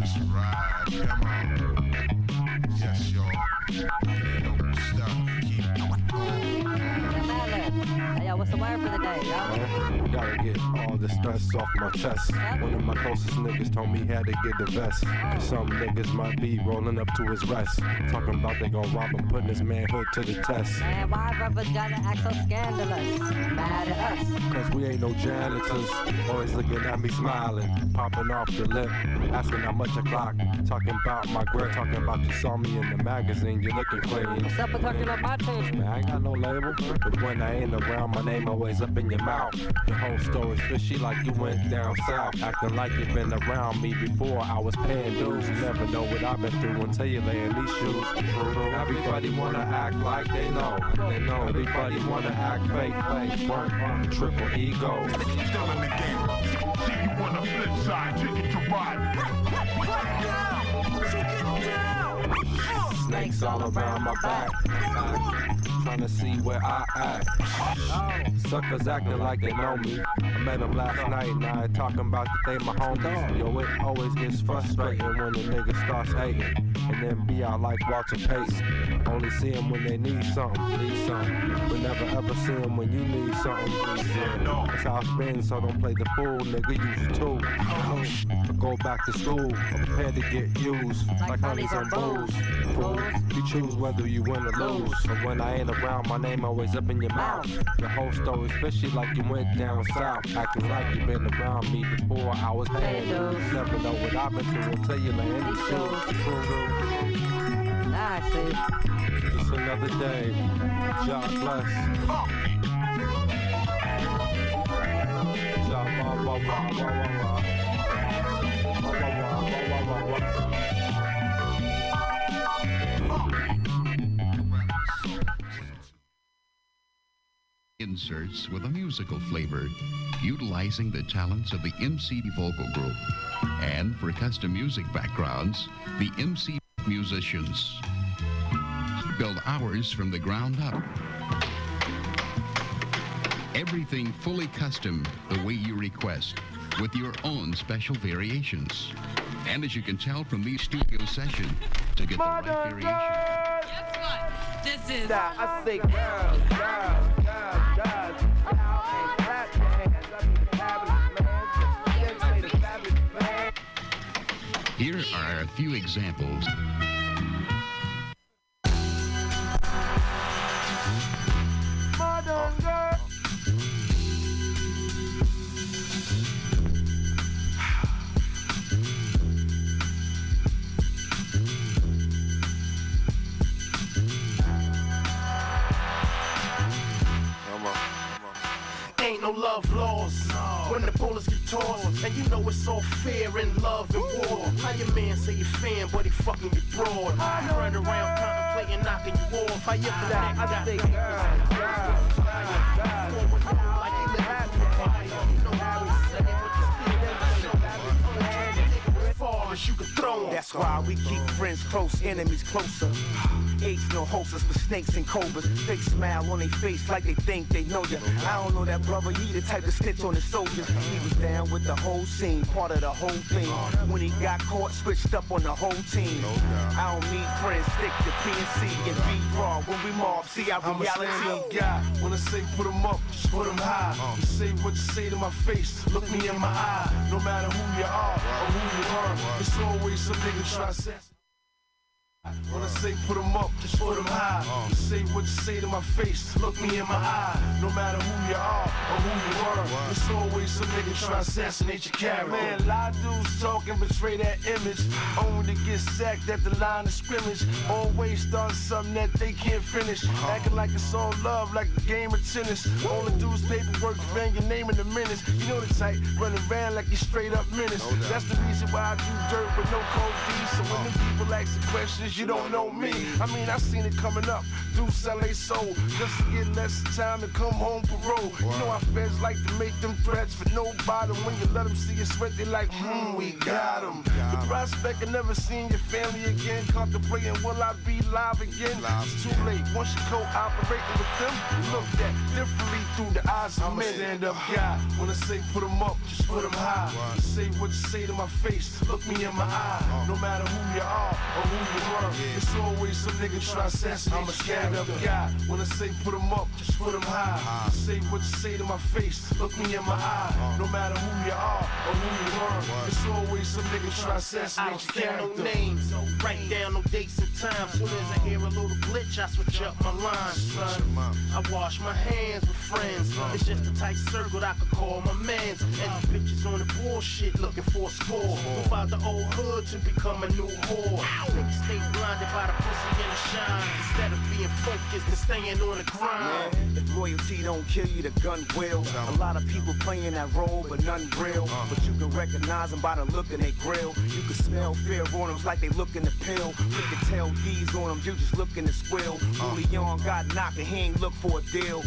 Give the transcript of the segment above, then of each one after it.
just ride. Come on. Yes, y'all. Don't stop. Keep it going. Hey, y'all, what's the wire for the day, y'all? Gotta get all the stress off my chest. One of my closest niggas told me how to get the best. Some niggas might be rolling up to his rest, talking about they gon' rob him, putting his manhood to the test. Man, why brothers gotta act so scandalous? Mad at us, cause we ain't no janitors. Always looking at me smiling, popping off the lip, asking how much o'clock, talking about my grip, talking about you saw me in the magazine, you're looking clean. What's up with talking about my change? Man, I ain't got no label, but when I ain't around, my name always up in your mouth. Whole story's fishy like you went down south, acting like you've been around me before. I was paying dues. You never know what I've been through until you lay in these shoes. Everybody wanna act like they know. They know everybody wanna act fake. Work, triple ego. Still in the game. See you on the flip side. Ticket to ride. Snakes all around my back. Trying to see where I at. Suckers acting like they know me. I met them last night, now I talking about that they my homies. Yo, it always gets frustrating when the nigga starts hating, and then be out like Walter Payton. Only see them when they need something, please something. But never ever see them when you need something, please something. That's how it's been, so don't play the fool, nigga, use your tool. Go back to school, I'm prepared to get used, like honeys and booze. You choose whether you win or lose, and when I ain't around, my name always up in your mouth. The whole story's fishy like you went down south, acting like you been around me before. I was paying dues. Never know what I've been through until you lay in these shoes. Nah, I see. It's another day. God bless. Inserts with a musical flavor, utilizing the talents of the MC vocal group. And for custom music backgrounds, the MC musicians build ours from the ground up. Everything fully custom the way you request, with your own special variations. And as you can tell from these studio sessions, to get Mother the right variation. Guess what? This is... I say girl. Here are a few examples. Modern girl. Ain't no love lost when the bullets get tossed, and you know it's all fear and love and war. How your man say you fan, but he fucking you broad. You run around contemplating knocking you off. How you I think girl. Far as you can throw 'em. That's why we keep friends close, enemies closer. Apes no holsters for snakes and cobras. Fake smile on their face like they think they know ya. I don't know that brother, he the type to snitch on his soldiers. He was down with the whole scene, part of the whole thing. When he got caught, switched up on the whole team. I don't need friends, stick to PNC and be raw when we mob. See our reality. I'm a stand-up guy. When I say put them up, just put them high. You say what you say to my face, look me in my eye. No matter who you are or who you are, it's always some nigga try to say. When I say put them up, just put them high. You say what you say to my face, look me in my eye. No matter who you are or who you are, it's always some nigga try to assassinate your character. Man, a lot of dudes talk and betray that image, only to get sacked at the line of scrimmage. Always start something that they can't finish, acting like it's all love, like the game of tennis. All the dudes paperwork, fan your name in the minutes. You know the type, running around like you straight up menace. That's the reason why I do dirt with no cold D. So when the people ask the questions, you don't know me. I mean, I seen it coming up. do sell they soul just to get less time and come home parole. You know our feds like to make them threats for no bottom. When you let them see you sweat, they like, we got them. The prospect of never seeing your family again, contemplating will I be live again? It's too late. Once you co-operating with them, you look at differently through the eyes of men. Stand up guy, when I say put them up, just put them high. Say what you say to my face, look me in my eye. No matter who you are or who you were, it's always some nigga try to assassinate. I'm a stand up guy, when I say put them up, just put them high. Say what you say to my face, look me in my eye. No matter who you are or who you were, it's always some nigga try to assassinate your character. I don't care no names, write down no dates and times. Soon as I hear a little glitch, I switch up my line, son. I wash my hands with friends. It's just a tight circle I could call my mans. And these bitches on the bullshit looking for a score. Move out the old hood to become a new whore. Niggas stay blinded by the pussy and the shine. Instead of being focused and staying on the grind. If loyalty don't kill you, the gun will. A lot of people playing that role, but none real. But you can recognize them by the look in they grill. You can smell fear on them like they looking to pill. You can tell these on them, you just looking to squill. Leon got knocked and he ain't look for a deal.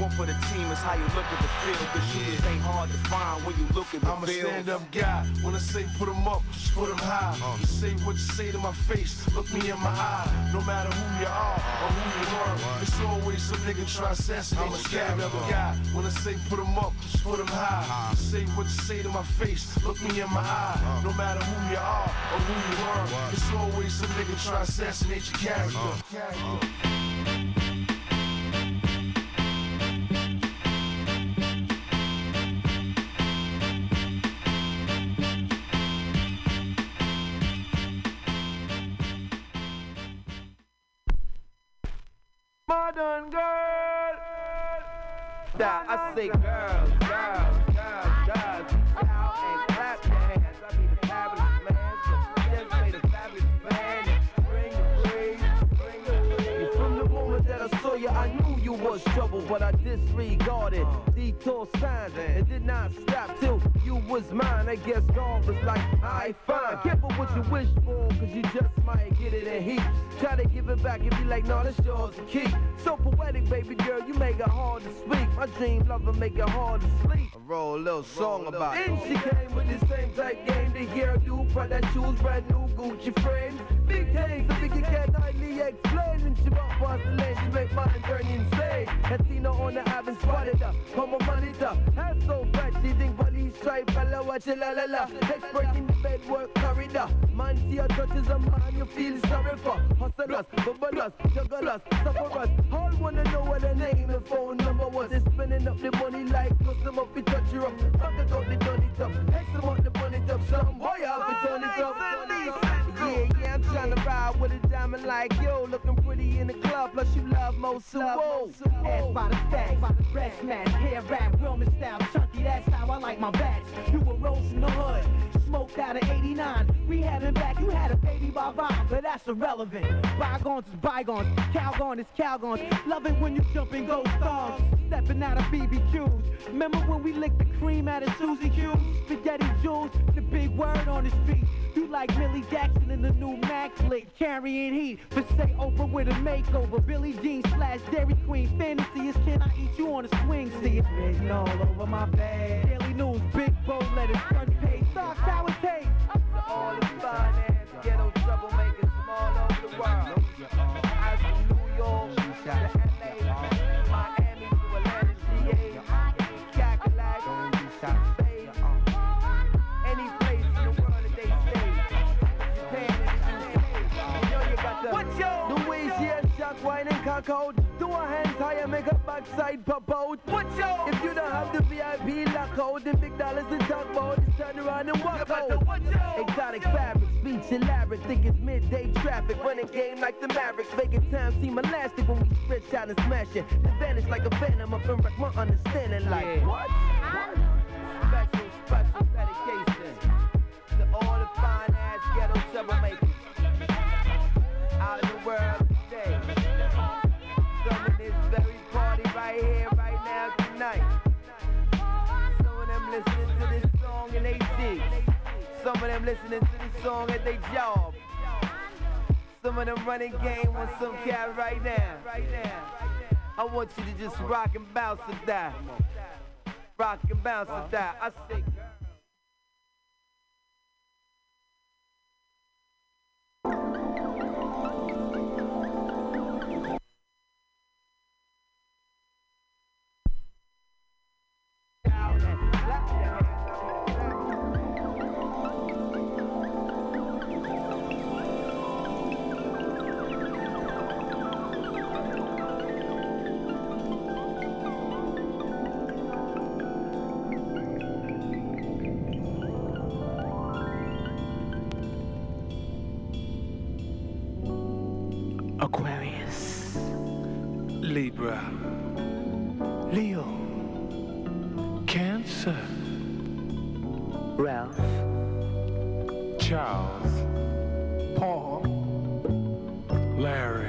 One for the team is how you look at the field. Cause shit ain't hard to find when you look at the field. I'm a stand up guy, when I say put them up, just put them high. Say what you say to my face, look me in my eye. No matter who you are or who you were, it's always some nigga try to assassinate. I'm a stand up guy, when I say put them up, just put them high. Say what you say to my face, look me in my eye. No matter who you are or who you were, it's always some nigga try to assassinate your character. Modern girl, that I say, girls, girls, girls, girls. Out and clap your hands. I be the fabulous man, so just play the fabulous band. Bring the breeze, bring the breeze. From the moment that I saw you, I knew you was trouble, but I disregarded detour signs and did not stop till you was mine. I guess God was like, I fine. Careful what you wish for, cause you just might get it in heaps. Try to give it back and be like, nah, that's yours to keep. So poetic, baby girl, you make it hard to speak. My dream lover make it hard to sleep. I roll a little song about it. And she came with the same type game. The hairdo, Prada shoes, brand new Gucci frames. Big things, I think you can nightly explain. And she bought parts of land, she make mine dirty insane. Casino on the island, spotted her, come on monitor. Hair so fat, she think police try, follow watch it, la la la. Expert in the bed, work corridor. Man, see her touches a man you feel sorry for. Hustlers, bubblers, jugglers, sufferers. All wanna know what her name and phone number was. They spending up the money like custom up, we touch her up. Fuck it up, they done it up. Hex them up, they done it up. Some boy, I'll be done it up. Yeah, yeah, I'm trying to ride with a diamond like yo. Looking pretty in the club, plus you love most. Whoa, ass by the stack, by the breast match. Hair wrap, Roman style, chunky, that's how I like my bats. You were rose in the hood, smoked out of 89. We had him back, you had a baby by Vine, but that's irrelevant. Bygones is bygones, Calgon is Calgon. Love it when you jump and go stars. Stepping out of BBQs. Remember when we licked the cream out of Susie Q's? Spaghetti Jules, the big word on the street. You like Millie Jackson in the new Mac flick, carrying heat. But say Oprah with a makeover. Billie Jean / Dairy Queen. Fantasy is can I eat you on a swing? See it's written all over my bag. Daily news, big bold letters, front page. Star Tower tape. All the finance, ghetto troublemakers from all over the world. I from New York to L.A. Cold. Do a hands higher, make a backside pop out. What's up? If you don't have the VIP lock out, the big dollars to talk about is turn around and walk out. Exotic fabrics, speech elaborate, think it's midday traffic. Running game like the Mavericks, making time seem elastic when we stretch out and smash it. They vanish like a venom up and wreck my understanding. Like what? Special, special dedication to all the fine ass ghetto troublemakers out of the world today. Right here, right now, tonight. Some of them listening to this song in their gigs. Some of them listening to this song at their job. Some some of them running game on some cat right now. I want you to just rock and bounce to that. Rock and bounce to that. I say, girl. Aquarius, Libra, Leo, Cancer, Ralph, Charles, Paul, Larry.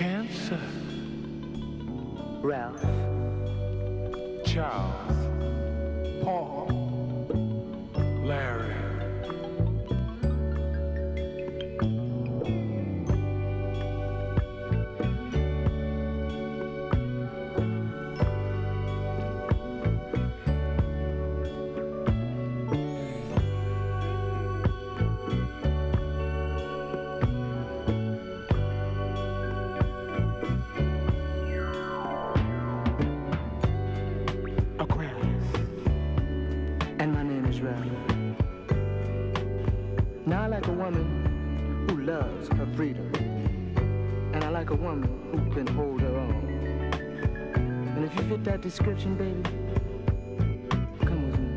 Cancer. Ralph. Charles. Paul. Larry. That description, baby. Come with me.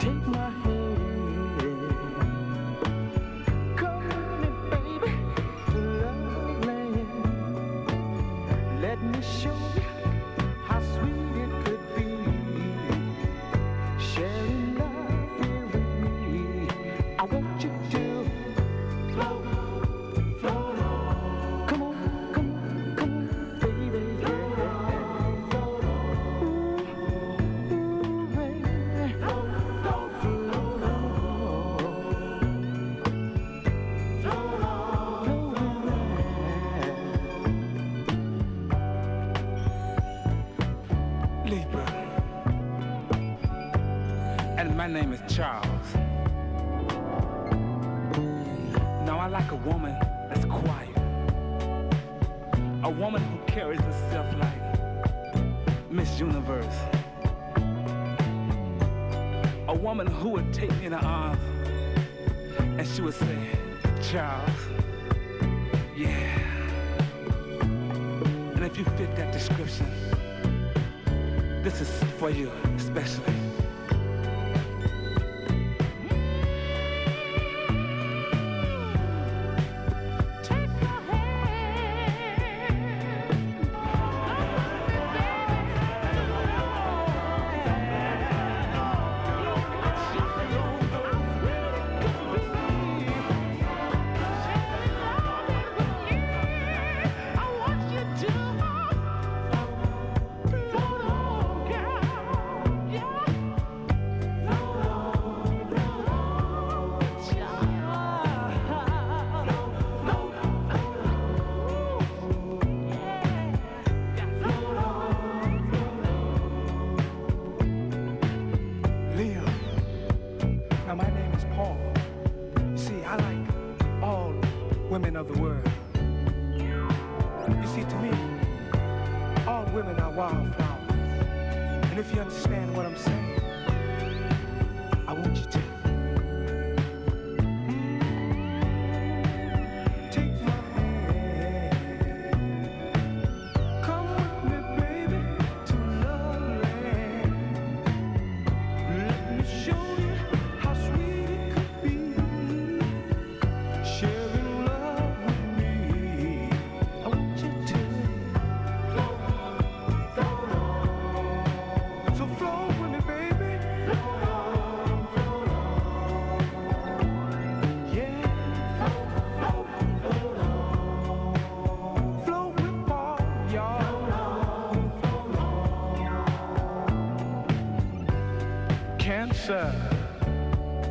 Take my hand. Come with me, baby, to love land. Let me show you how sweet it could be. Sharing love here with me. I want you to Charles. Now I like a woman that's quiet, a woman who carries herself like Miss Universe, a woman who would take me in her arms and she would say, Charles, yeah. And if you fit that description, this is for you especially.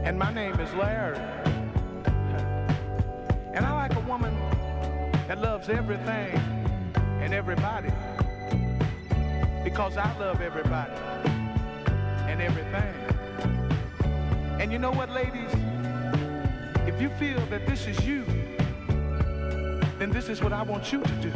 And my name is Larry, and I like a woman that loves everything and everybody, because I love everybody and everything. And you know what, ladies, if you feel that this is you, then this is what I want you to do.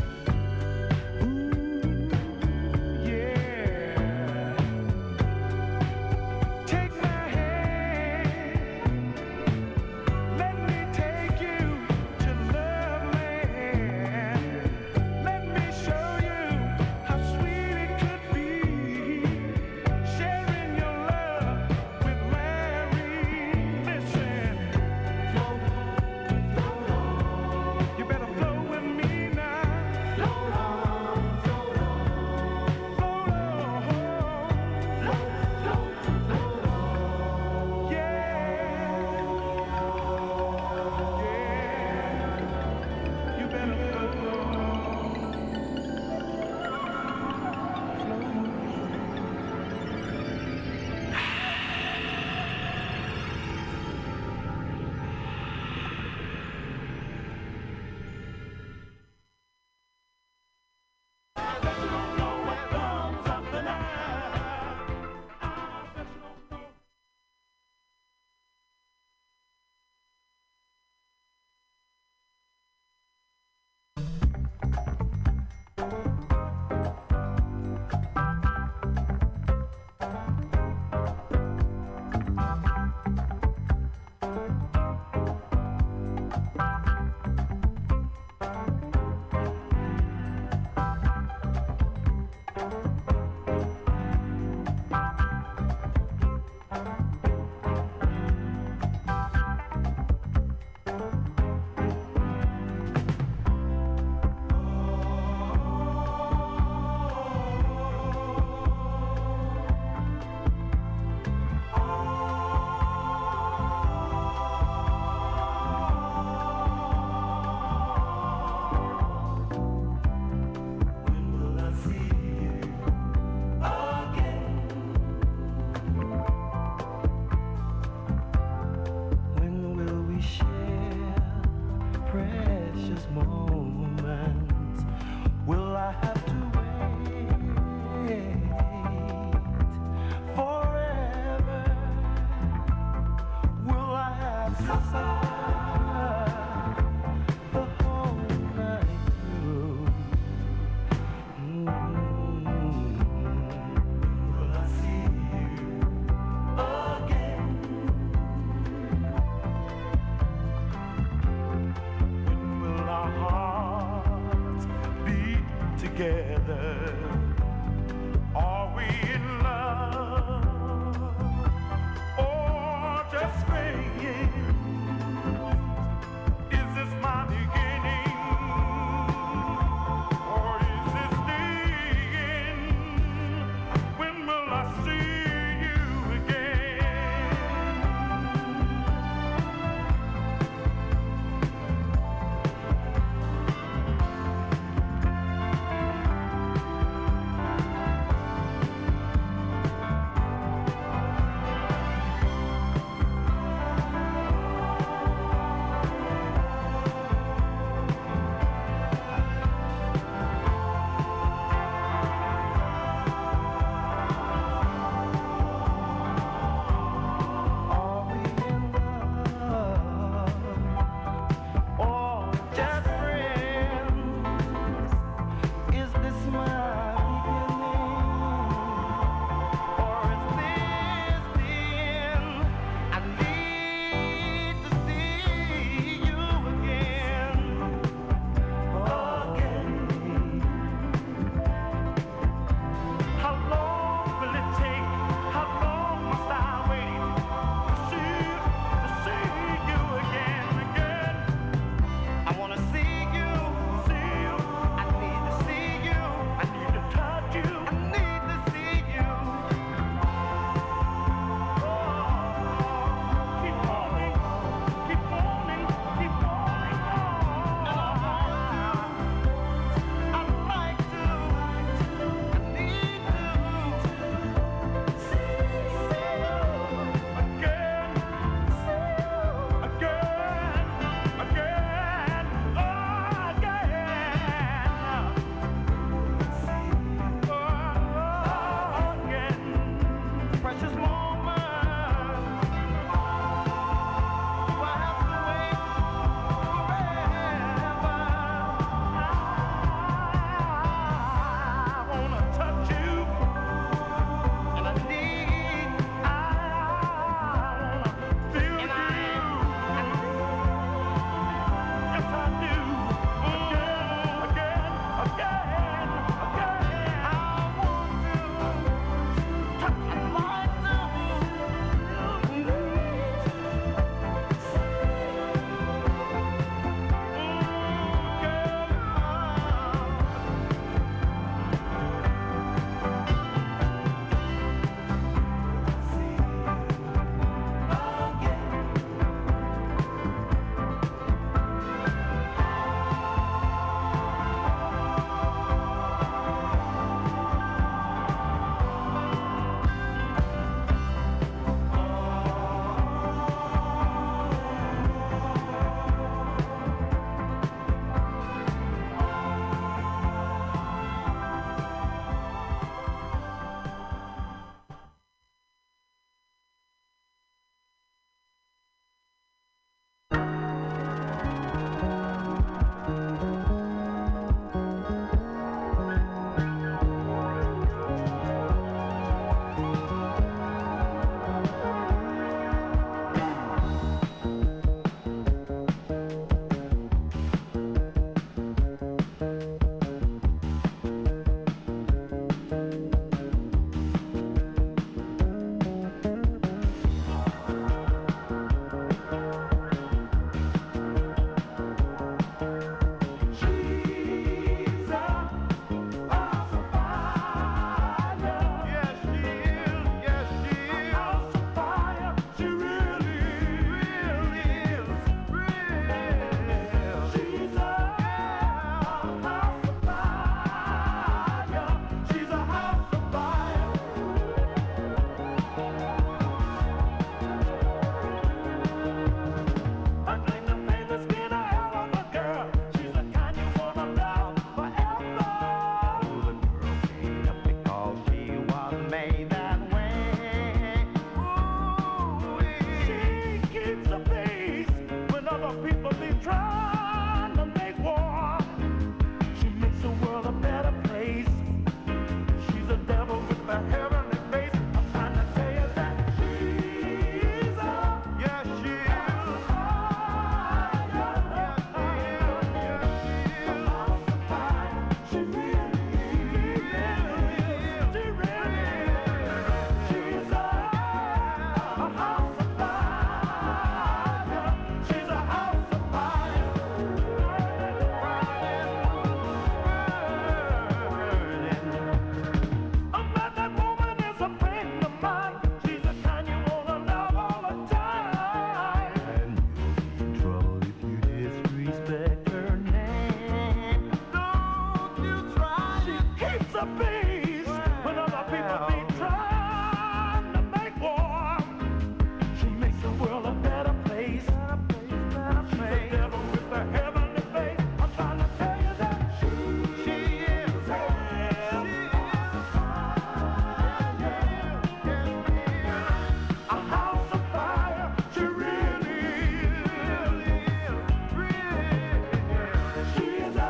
precious moments. Will I have to wait forever? Will I have to suffer the whole night through? Will I see you again? When will our hearts beat together? Are we in love, or just playing? Is this my beginning, or is this the end? When will I see you again? a beast when other people be trying to make war. She makes the world a better place. She's the devil with the heavenly face. I'm trying to tell you that she is a house of fire. She really is. She's a house of fire. She's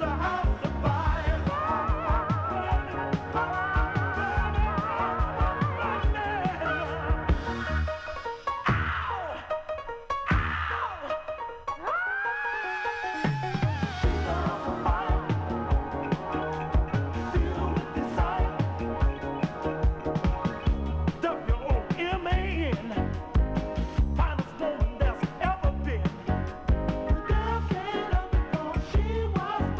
a house of fire. W-O-M-A-N, finest woman that's ever been. Girl's alright, the girl's alright. All the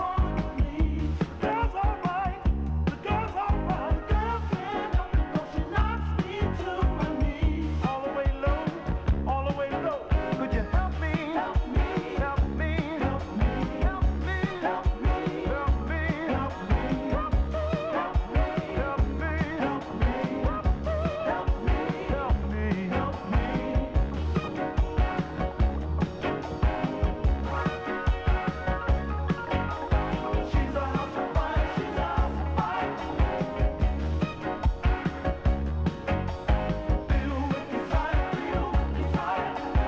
way low, all the way low. Could you help me? Help me, help me, help me, help me, help me, help me, help me, help me, help me, help me, help me, help me, help me. She's a house of fire, she's a house of fire. Filled with desire, filled with desire. She's a house of fire, she's a house of fire. Filled with desire, filled with desire. And I want something like anybody to help me. Help me, help me, help me, help me. Help me, help me, help me. She's a house of fire, she's a house of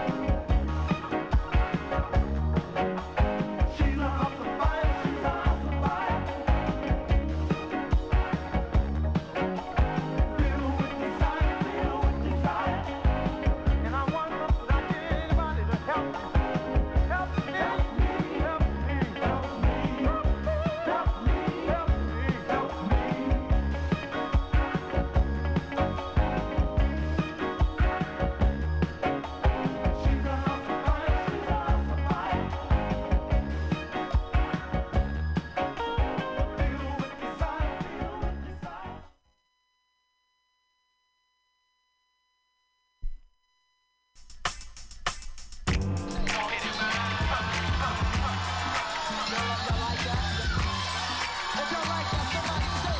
fire. Filled with desire, filled with desire.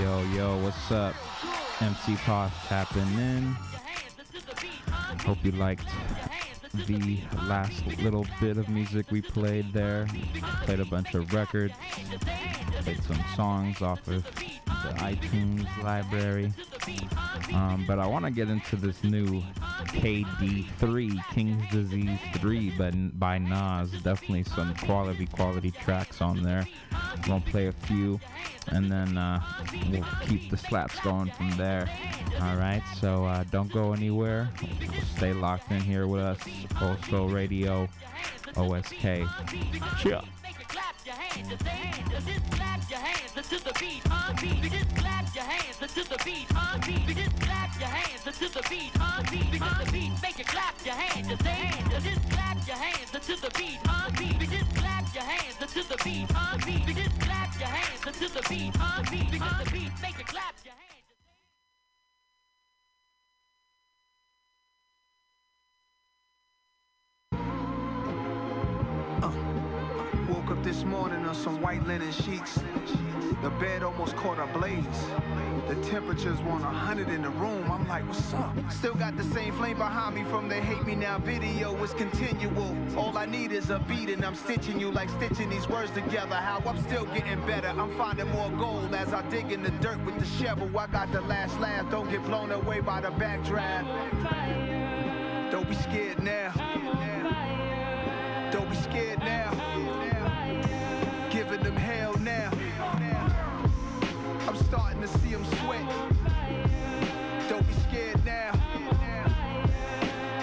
Yo, yo, what's up? MC Poth tapping in. Hope you liked the last little bit of music we played there. Played a bunch of records. Played some songs off of the iTunes library. But I want to get into this new KD3, King's Disease 3 by Nas. Definitely some quality tracks on there. I'm going to play a few, and then we'll keep the slaps going from there. All right, so don't go anywhere. Stay locked in here with us. Also Radio OSK. Cheer. Just clap your hands to the beat, beat. Just clap your hands to the beat, beat. Just clap your hands to the beat, beat. Because the beat make you clap your hands, just hands. Just clap your hands to the beat, beat. Just clap your hands to the beat, beat. Just clap your hands to the beat, beat. Because the beat make you clap your hands. Woke up this morning on some white linen sheets. The bed almost caught a blaze. The temperatures were 100 in the room. I'm like, what's up? Still got the same flame behind me from the Hate Me Now video. It's continual. All I need is a beat, and I'm stitching you like stitching these words together. How I'm still getting better. I'm finding more gold as I dig in the dirt with the shovel. I got the last laugh. Don't get blown away by the backdraft. Don't be scared now. Don't be scared now. Giving them hell now. I'm starting to see them sweat. Don't be scared now.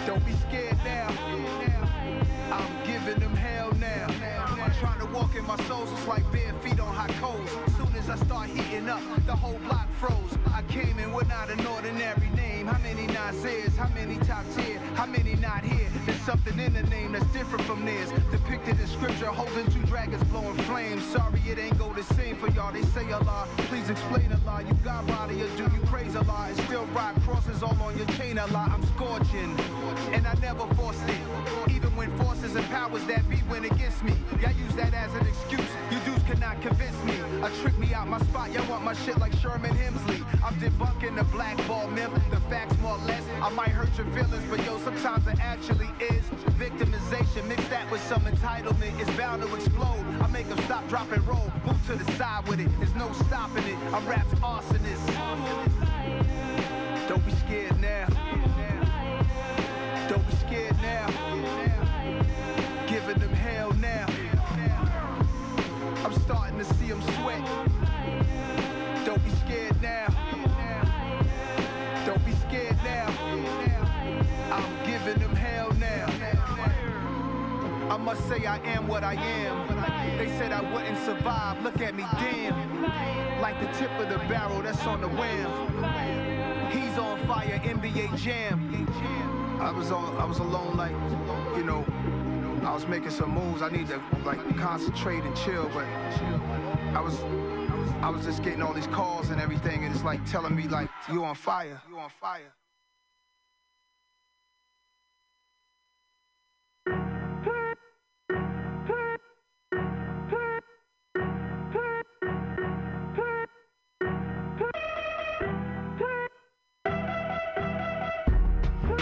Don't be scared now. I'm giving them hell now. I'm trying to walk in my soles. It's like bare feet on hot coals. Soon as I start heating up, the whole block froze. I came in with not an ordinary name. How many now? Nas is. How many top tier? How many not here? There's something in the name that's different from theirs. Depicted in scripture, holding two dragons blowing flames. Sorry it ain't go the same for y'all. They say Allah, please explain Allah. You got body or do you praise Allah? And still rock crosses all on your chain Allah. I'm scorching, and I never forced it. Even when forces and powers that be went against me, y'all use that as an excuse. You dudes cannot convince me. I trick me out my spot. Y'all want my shit like Sherman Hemsley. I'm debunking the blackball myth. The facts more or less. I might hurt your feelings, but yo, sometimes it actually is victimization. Mix that with some entitlement. It's bound to explode. I make them stop, drop, and roll. Move to the side with it. There's no stopping it. I'm rap's arsonist. Don't be scared now. Don't be scared now. Giving them hell now. I'm starting to see them sweat. Don't be scared now. Don't be scared now. I'm giving them hell now. I must say I am what I am. They said I wouldn't survive. Look at me, damn. Like the tip of the barrel that's on the wham. He's on fire, NBA Jam. I was alone, like, you know, I was making some moves. I need to, like, concentrate and chill, but I was just getting all these calls and everything, and it's like telling me, like, you on fire. You on fire.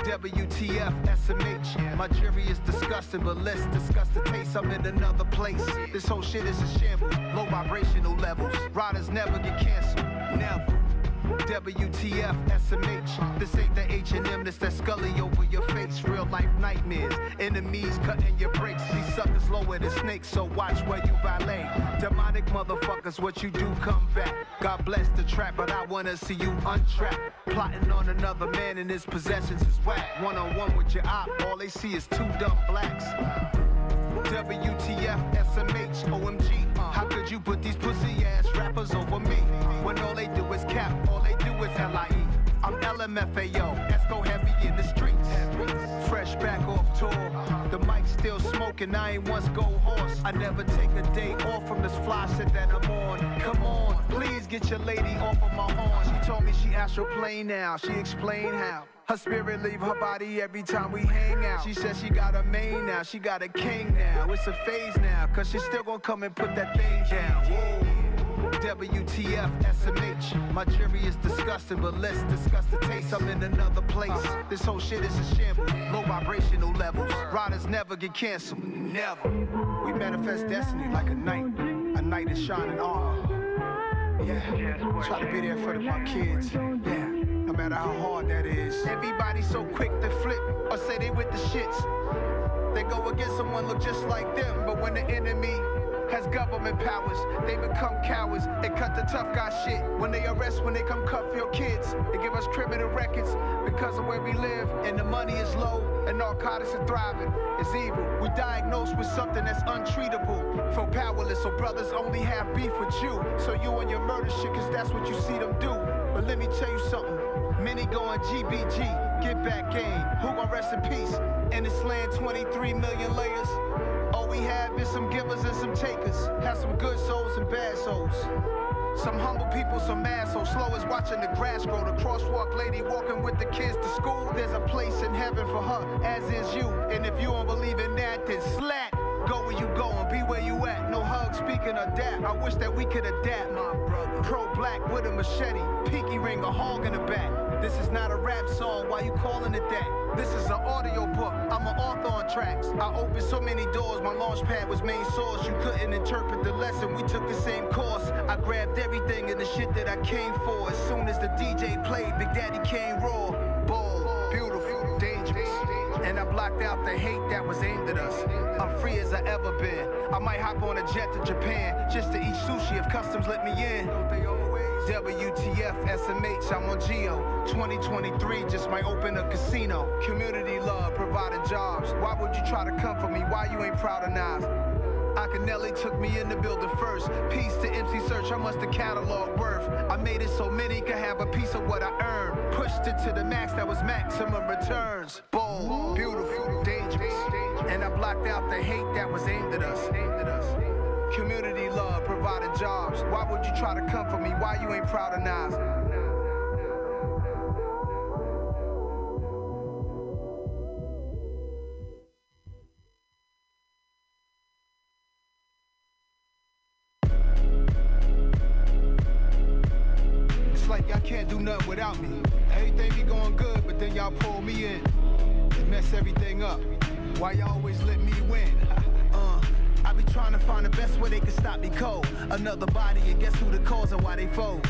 WTF, SMH, my jury is disgusting, but let's discuss the taste. I'm in another place. This whole shit is a shambles, low vibrational levels. Riders never get canceled, never. WTF, SMH, this ain't the H&M, this that Scully over your face. Real life nightmares, enemies cutting your brakes. These suckers lower than snakes, so watch where you violate. Demonic motherfuckers, what you do come back. God bless the trap, but I wanna see you untrapped. Plotting on another man and his possessions is whack. One-on-one with your op, all they see is two dumb blacks. WTF, SMH, OMG. How could you put these pussy-ass rappers over me? When all they do is cap, all they do is L.I.E. I'm LMFAO, that's go heavy in the streets. Fresh back off tour, the mic's still smoking, I ain't once go horse. I never take a day off from this fly shit that I'm on. Come on, please get your lady off of my horn. She told me she astral plane now, she explained how. Her spirit leave her body every time we hang out. She said she got a main now, she got a king now. It's a phase now, cause she still gonna come and put that thing down. Whoa. WTF, SMH, my jury is disgusting, but let's discuss the taste. I'm in another place, this whole shit is a shambles. Low vibrational levels, riders never get canceled, never. We manifest destiny like a knight is shining armor. Yeah, try to be there for my kids, yeah. No matter how hard that is. Everybody so quick to flip or say they with the shits. They go against someone look just like them, but when the enemy has government powers, they become cowards and cut the tough guy shit. When they arrest, when they come cuff your kids, they give us criminal records because of where we live and the money is low and narcotics are thriving. It's evil. We diagnosed with something that's untreatable. Feel powerless, so brothers only have beef with you. So you and your murder shit, cause that's what you see them do. But let me tell you something. Many going GBG, get back game, who gon' rest in peace? In this land, 23 million layers. All we have is some givers and some takers. Have some good souls and bad souls. Some humble people, some assholes. Slow as watching the grass grow. The crosswalk lady walking with the kids to school. There's a place in heaven for her, as is you. And if you don't believe in that, then slap. Go where you go and be where you at. No hug, speaking of that, I wish that we could adapt, my brother. Pro-black with a machete, pinky ring, a hog in the back. This is not a rap song, why you calling it that? This is an audio book, I'm an author on tracks. I opened so many doors, my launch pad was main source. You couldn't interpret the lesson, we took the same course. I grabbed everything and the shit that I came for. As soon as the DJ played, Big Daddy came raw. Bold, beautiful, dangerous. And I blocked out the hate that was aimed at us. I'm free as I ever been. I might hop on a jet to Japan just to eat sushi if customs let me in. Don't they always? WTF, SMH, I'm on Geo. 2023 just might open a casino. Community love, providing jobs. Why would you try to come for me? Why you ain't proud of Nas? Akinelli took me in the building first. Peace to MC Search, how much the catalog worth? I made it so many could have a piece of what I earned. Pushed it to the max, that was maximum returns. Bold, beautiful, dangerous. And I blocked out the hate that was aimed at us. Community love provided jobs. Why would you try to come for me? Why you ain't proud of Nas? Can't do nothing without me. Everything be going good, but then y'all pull me in and mess everything up. Why y'all always let me win? I be trying to find the best way they can stop me cold. Another body, and guess who the cause and why they foes?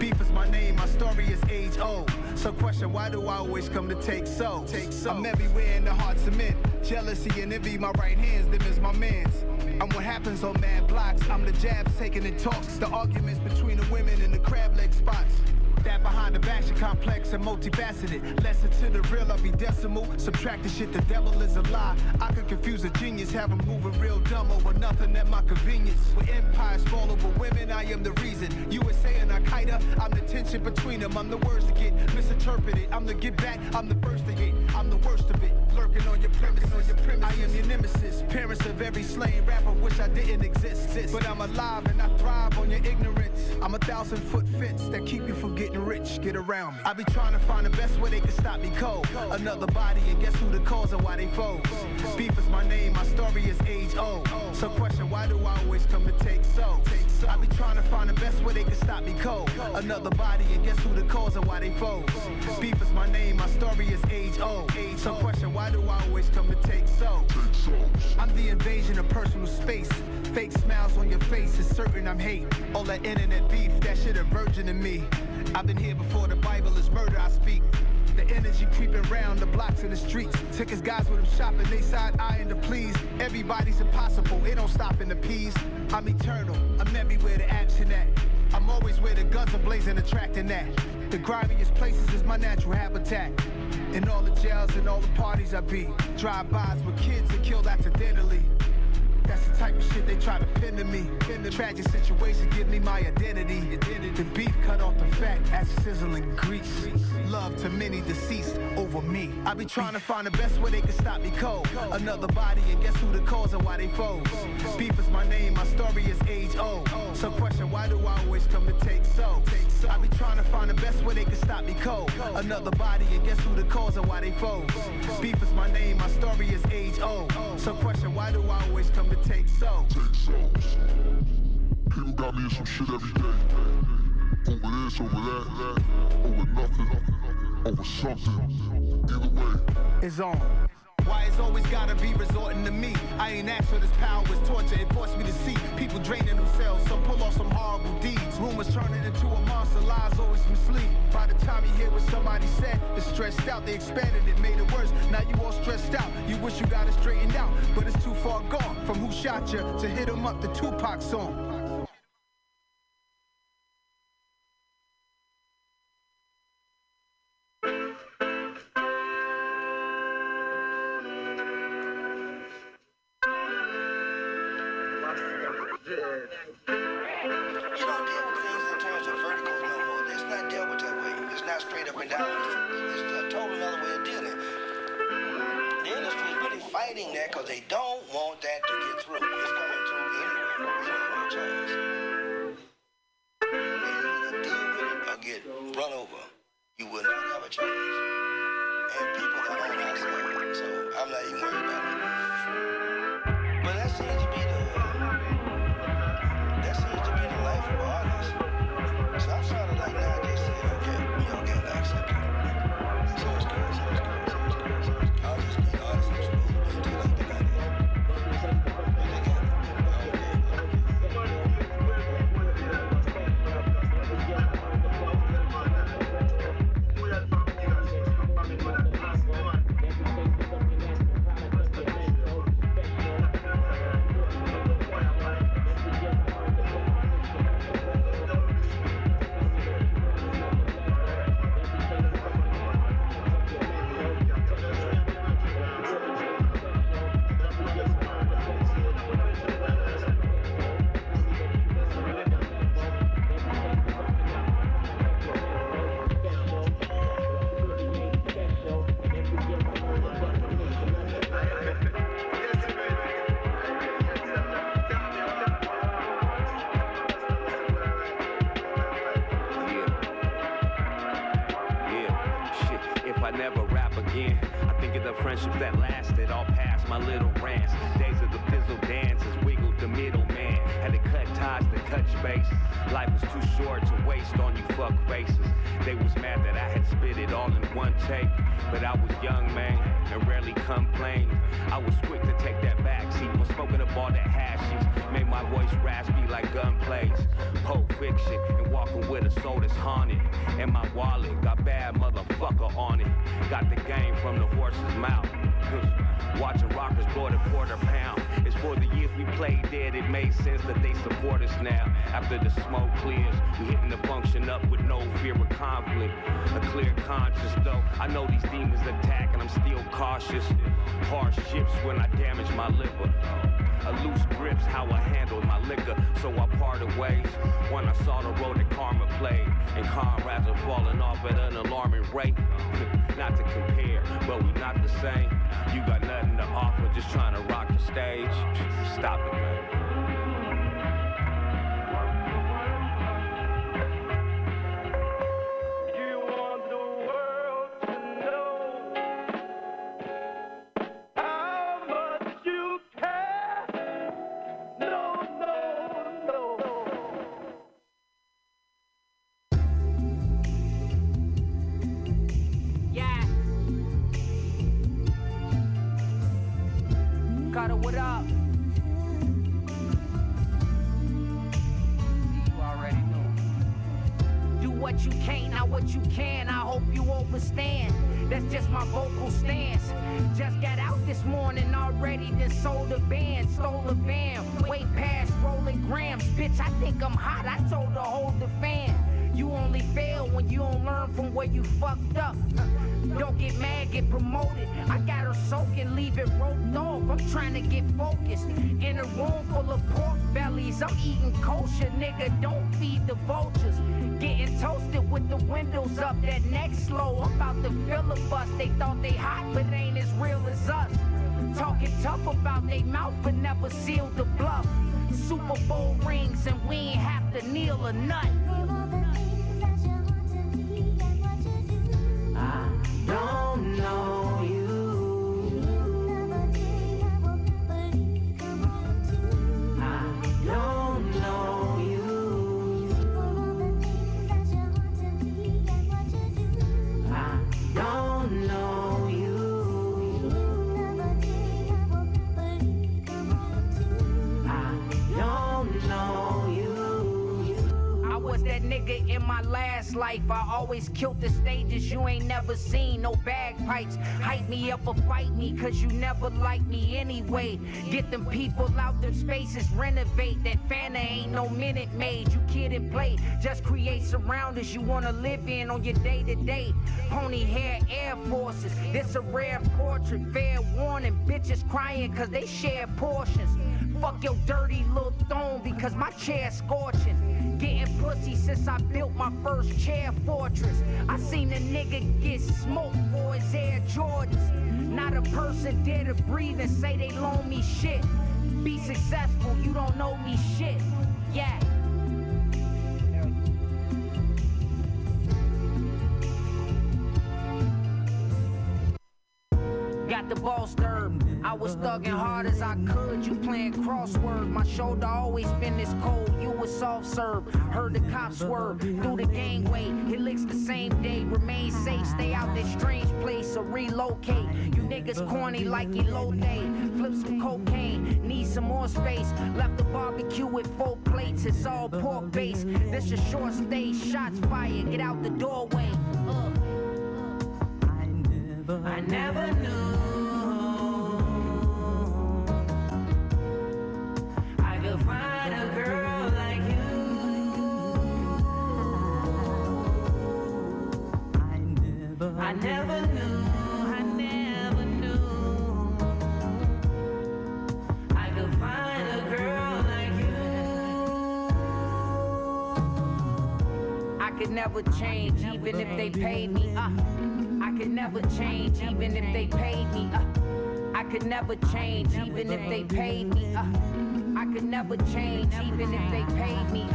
Beef is my name, my story is age old. So question, why do I always come to take so? I'm everywhere in the hearts of men. Jealousy and envy, my right hands, them is my mans. I'm what happens on mad blocks. I'm the jabs taking the talks, the arguments between the women and the crab leg spots. That behind the back shit complex and multifaceted. Lesson to the real, I'll be decimal. Subtract the shit, the devil is a lie. I could confuse a genius, have him moving real dumb over nothing at my convenience. With empires fall over women, I am the reason. USA and Al-Qaeda, I'm the tension between them. I'm the words that get misinterpreted. I'm the get back, I'm the first to get. I'm the worst of it, lurking on your premises. I am your nemesis, parents of every slain rapper. Wish I didn't exist, but I'm alive and I thrive on your ignorance. I'm a 1,000-foot fence that keep you from getting rich, get around me. I be trying to find the best way they can stop me cold. Another body, and guess who the cause and why they foes? Beef is my name, my story is age old. So question, why do I always come to take so? I be trying to find the best way they can stop me cold. Another body, and guess who the cause and why they foes? Beef is my name, my story is age old. So question, why do I always come to take so? I'm the invasion of personal space. Fake smiles on your face is certain I'm hate. All that internet beef, that shit a virgin to me. I've been here before the Bible is murder, I speak. The energy creeping round the blocks and the streets. Tickets guys with them shopping, they side-eyeing the please. Everybody's impossible, it don't stop in the peas. I'm eternal, I'm everywhere the action at. I'm always where the guns are blazing, attracting that. The grimiest places is my natural habitat. In all the jails and all the parties I be. Drive-bys with kids are killed accidentally. That's the type of shit they try to pin to me. In the tragic situation, give me my identity. The beef cut off the fat as sizzling grease. Love to many deceased over me. I be trying to find the best way they can stop me cold. Another body, and guess who the cause and why they foes? Beef is my name, my story is age old. So question, why do I always come to take so? I be trying to find the best way they can stop me cold. Another body, and guess who the cause and why they foes? Beef is my name, my story is age old. So question, why do I always come to take so. People got me in some shit every day. Over this, over that, over nothing, over something. Either way, it's on. Why it's always gotta be resorting to me? I ain't asked for this power, it's torture, it forced me to see people draining themselves, some pull off some horrible deeds. Rumors turning into a monster, lies always mislead. By the time you hear what somebody said, it's stressed out, they expanded it, made it worse. Now you all stressed out, you wish you got it straightened out, but it's too far gone. From Who Shot Ya to Hit 'Em Up, the Tupac song. friendship that lasted all past my little rants. Days of the fizzle dances wiggled the middleman. Had to cut ties to touch base. Life was too short to waste on you fuck faces. They was mad that I had spit it all in one take. But I was young, man, and rarely complained. I was quick to take that backseat. Was smoking up all that hashies. Made my voice raspy like gunplays. Pulp Fiction and walking with a soul that's haunted. And my wallet got bad motherfucker on it. Got the game from the horse's mouth. Watching rockers blow the quarter pound. It's for the years we played dead. It made sense that they support us now. After the smoke clears, we hitting the function up with no fear of conflict. A clear conscience though. I know these demons attack and I'm still cautious. Hardships when I damage my liver. A loose grip's how I handled my liquor. So I parted ways when I saw the road that karma played. And comrades are falling off at an alarming rate. Not to compare, but we not the same. You got nothing to offer, just trying to rock the stage. Stop it, man. Killed the stages you ain't never seen, no bagpipes. Hype me up or fight me, cause you never liked me anyway. Get them people out them spaces, renovate. That Fanta ain't no minute made, you kid and play. Just create surroundings you wanna live in on your day to day. Pony hair Air Forces, this a rare portrait. Fair warning, bitches crying cause they share portions. Fuck your dirty little thong because my chair's scorching. Getting pussy since I built my first chair fortress. I seen a nigga get smoked for his Air Jordans. Not a person dare to breathe and say they loan me shit. Be successful, you don't know me shit. Yeah. Got the ball stirred. I was thugging hard as I could. You playing crossword. My shoulder always been this cold. You was soft serve. Heard the cops swerve through the gangway. It licks the same day. Remain safe. Stay out this strange place or relocate. You niggas corny like Elote. Flip some cocaine. Need some more space. Left the barbecue with 4 plates. It's all pork based. This a short stay. Shots fired. Get out the doorway. I never knew I could find a girl like you. I never knew I could find a girl like you. I could never change even if they paid me up. I could never change even if they paid me. I could never change even if they paid me. I could never change even if they paid me.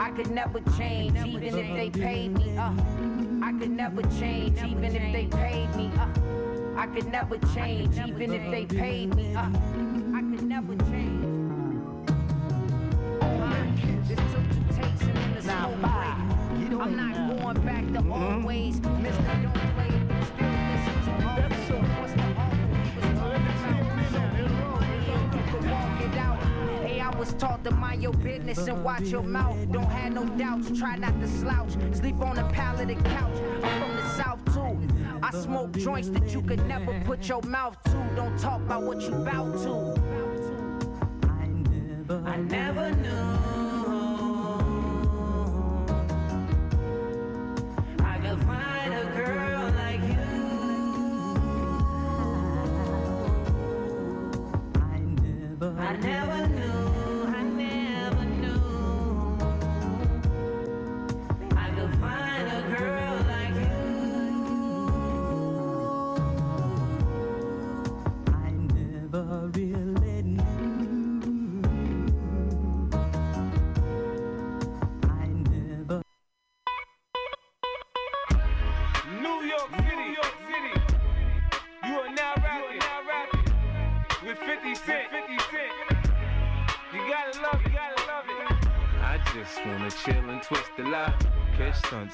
I could never change even if they paid me. I could never change even if they paid me. I could never change, even if they paid me. I could never change. This tiltation in the slow way. I'm not going back to old ways. Mr. Don't play it, but still listen to Elvis. What's the home? He was talking about. You could walk it out. Hey, I was taught to mind your business and watch your mouth. Don't have no doubts, try not to slouch. Sleep on a pallet and couch. I'm from the South too. I smoke joints that you could never put your mouth to. Don't talk about what you bout to. I never knew I could find a girl like you. I never knew. On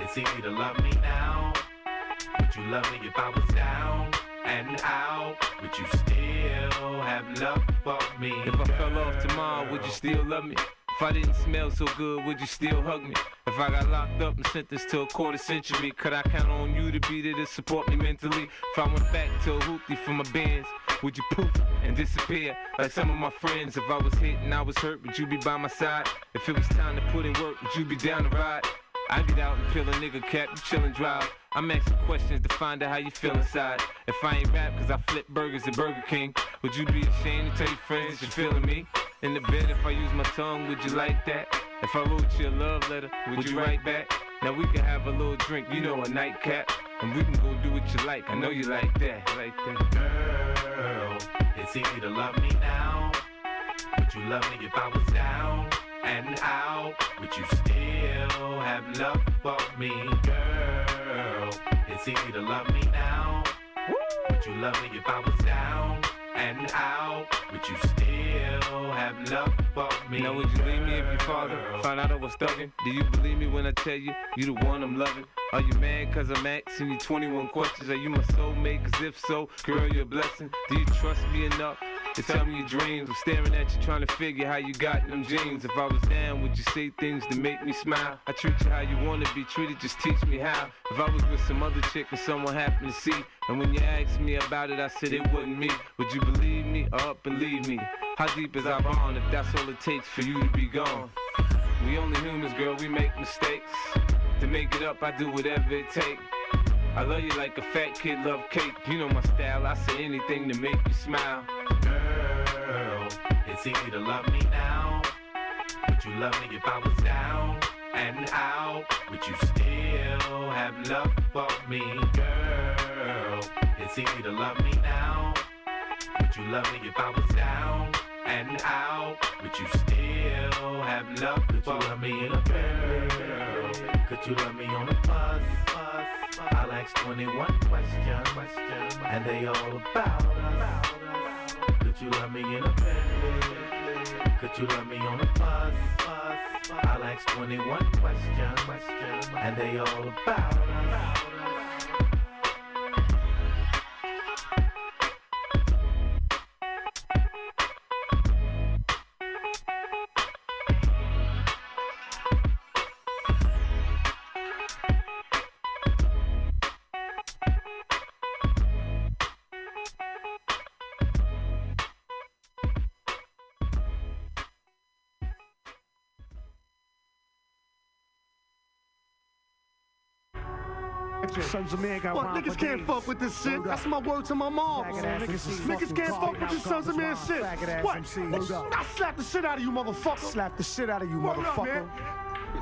It's easy to love me now. Would you love me if I was down and out? Would you still have love for me, girl? If I fell off tomorrow, would you still love me? If I didn't smell so good, would you still hug me? If I got locked up and sentenced to a quarter century, could I count on you to be there to support me mentally? If I went back to a hoopty for my bands, would you poof and disappear like some of my friends? If I was hit and I was hurt, would you be by my side? If it was time to put in work, would you be down to ride? I get out and peel a nigga cap, you chillin' drive. I'm asking questions to find out how you feel inside. If I ain't rap, cause I flip burgers at Burger King, would you be ashamed to tell your friends you're feeling me? In the bed, if I use my tongue, would you like that? If I wrote you a love letter, would you write back? Now we can have a little drink, you know, a nightcap, and we can go do what you like. I know you like that, Girl, it's easy to love me now. Would you love me if I was down and out? Would you still have love for me, girl? It's easy to love me now. Would you love me if I was down and out? Would you still have love for me? Now would you leave me if your father found out I was thugging? Do you believe me when I tell you, you the one I'm loving? Are you mad cause I'm asking you 21 questions? Are you my soulmate? Cause if so, girl, you're a blessing. Do you trust me enough to tell me your dreams? I'm staring at you trying to figure how you got in them jeans. If I was down, would you say things to make me smile? I treat you how you want to be treated, just teach me how. If I was with some other chick and someone happened to see, and when you asked me about it, I said it wasn't me, would you believe me or up and leave me? How deep is our bond if that's all it takes for you to be gone? We only humans, girl, we make mistakes. To make it up, I do whatever it takes. I love you like a fat kid love cake. You know my style, I say anything to make you smile. Girl, it's easy to love me now. Would you love me if I was down and out? Would you still have love for me, girl? It's easy to love me now. Would you love me if I was down and out? Would you still have love for me, girl? Could you love me on a bus? I'll ask 21 questions, and they all about us. Could you love me in a Bentley? Could you love me on a bus? I'll ask 21 questions, and they all about us. you. Sons of man got fuck, niggas can't fuck with this shit. That's my word to my mom. Niggas can't fuck with this sons of man shit. What? I slap the shit out of you, motherfucker. Slap the shit out of you, motherfucker.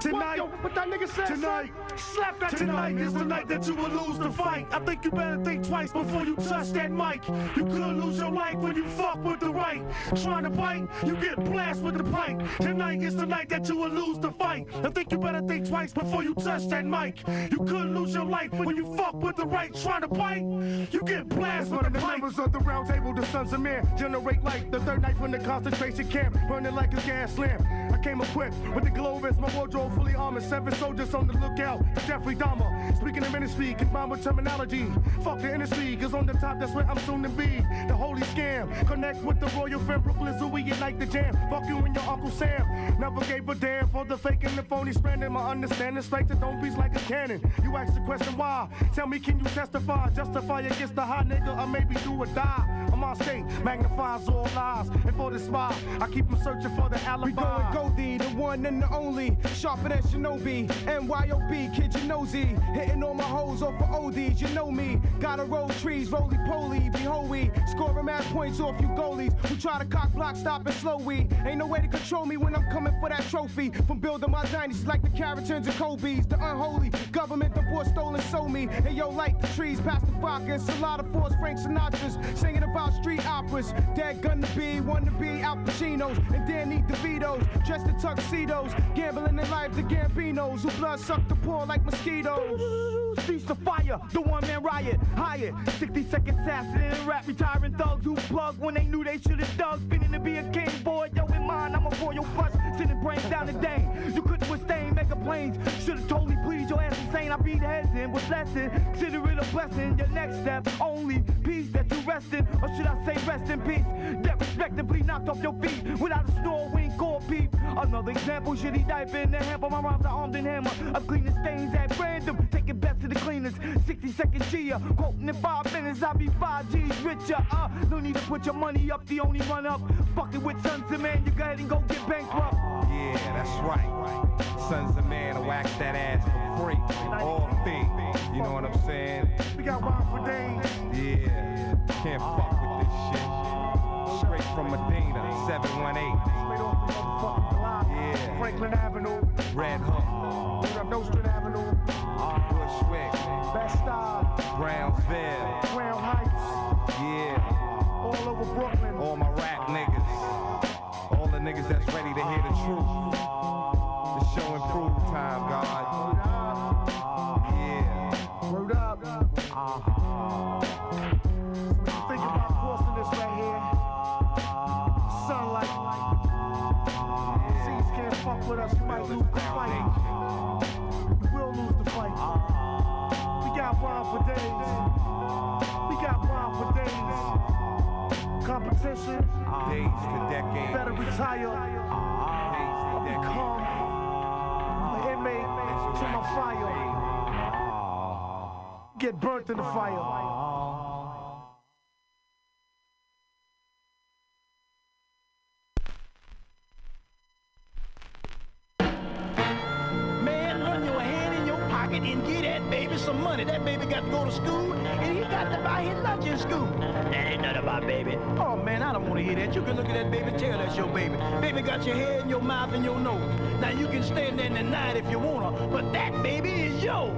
Tonight, what that nigga said, tonight, slap that tonight is the night that you will lose the fight. I think you better think twice before you touch that mic. You could lose your life when you fuck with the right. Trying to bite, you get blasted with the pipe. Tonight is the night that you will lose the fight. I think you better think twice before you touch that mic. You could lose your life when you fuck with the right. Trying to bite, you get blasted with the pipe. Members of the round table, the sons of men generate light. The third night from the concentration camp, burning like a gas lamp. I came equipped with the globe as my wardrobe. Fully armored, 7 soldiers on the lookout for Jeffrey Dahmer. Speaking of ministry, combined with terminology. Fuck the industry, cause on the top, that's where I'm soon to be. The holy scam. Connect with the royal friend, Brooklyn Zooey, and like the jam. Fuck you and your Uncle Sam. Never gave a damn for the fake and the phony stranding. My understanding straight to don't be like a cannon. You ask the question why? Tell me, can you testify? Justify against the hot nigga, or maybe do or die. I'm on state, magnifies all lies. And for this smile, I keep them searching for the alibi. We go and go, the one and the only. Sharper than Shinobi, NYOB, kid, you nosy. Hitting all my hoes off for ODs, you know me. Gotta roll trees, roly-poly, behold we. Scoring mad points off you goalies who try to cock block, stop and slow we. Ain't no way to control me when I'm coming for that trophy. From building my dynasties like the Carringtons and Kobe's. The unholy government, the boy stolen, sold me. And yo, like the trees, past the vodka and Salada Force, Frank Sinatra's. Singing about street operas. Dad gun to be, one to be, Al Pacinos. And Danny DeVito's, dressed in tuxedos. Gambling in life, the Gambinos who blood suck the poor like mosquitoes. Cease the fire, the one-man riot, hired 60-second assassin, rap retiring thugs who plug when they knew they should have dug. Spinning to be a king, boy, yo, in mine, I'm a royal flush, sending brains down the day. You couldn't withstand, mega planes, should have totally pleased your ass insane. I beat heads in with lesson, consider it a blessing. Your next step, only peace that you rest in, or should I say rest in peace? That respectively knocked off your feet without a snore, wing, core peep. Another example, shitty diaper in the hamper, my rhymes are armed and hammer. I'm cleaning stains at random, taking bets to the cleaners. 60-second Gia, quoting in 5 minutes, I'll be 5 G's richer. No need to put your money up, the only run up. Fuck it with Sons of Man, you go ahead and go get bankrupt. Yeah, that's right. Sons of Man, wax that ass for free. All thing, you know what I'm saying? We got rhyme for days. Yeah, can't fuck with this shit. Straight from Medina, 718. Straight off the motherfucking block. Yeah. Franklin Avenue. Red Hook. Northern Avenue. Bushwick. Best-Stuy. Brownsville. Crown Heights. Yeah. All over Brooklyn. All my rap niggas. All the niggas that's ready to hear the truth. It's show and prove time, God. Yeah. Word up. What you think about crossing this right here? Sunlight. Yeah. Can't fuck with us, you might lose the fight. For days. We got rhyme for days. Competition. Days to decades. Better retire. Days to decades. Become an inmate to my fire. Get burnt in the fire. And get that baby some money. That baby got to go to school, and he got to buy his lunch in school. That ain't nothing about baby. Oh, man, I don't want to hear that. You can look at that baby, tell that's your baby. Baby got your head and your mouth and your nose. Now, you can stand there and deny it if you want to, but that baby is yours.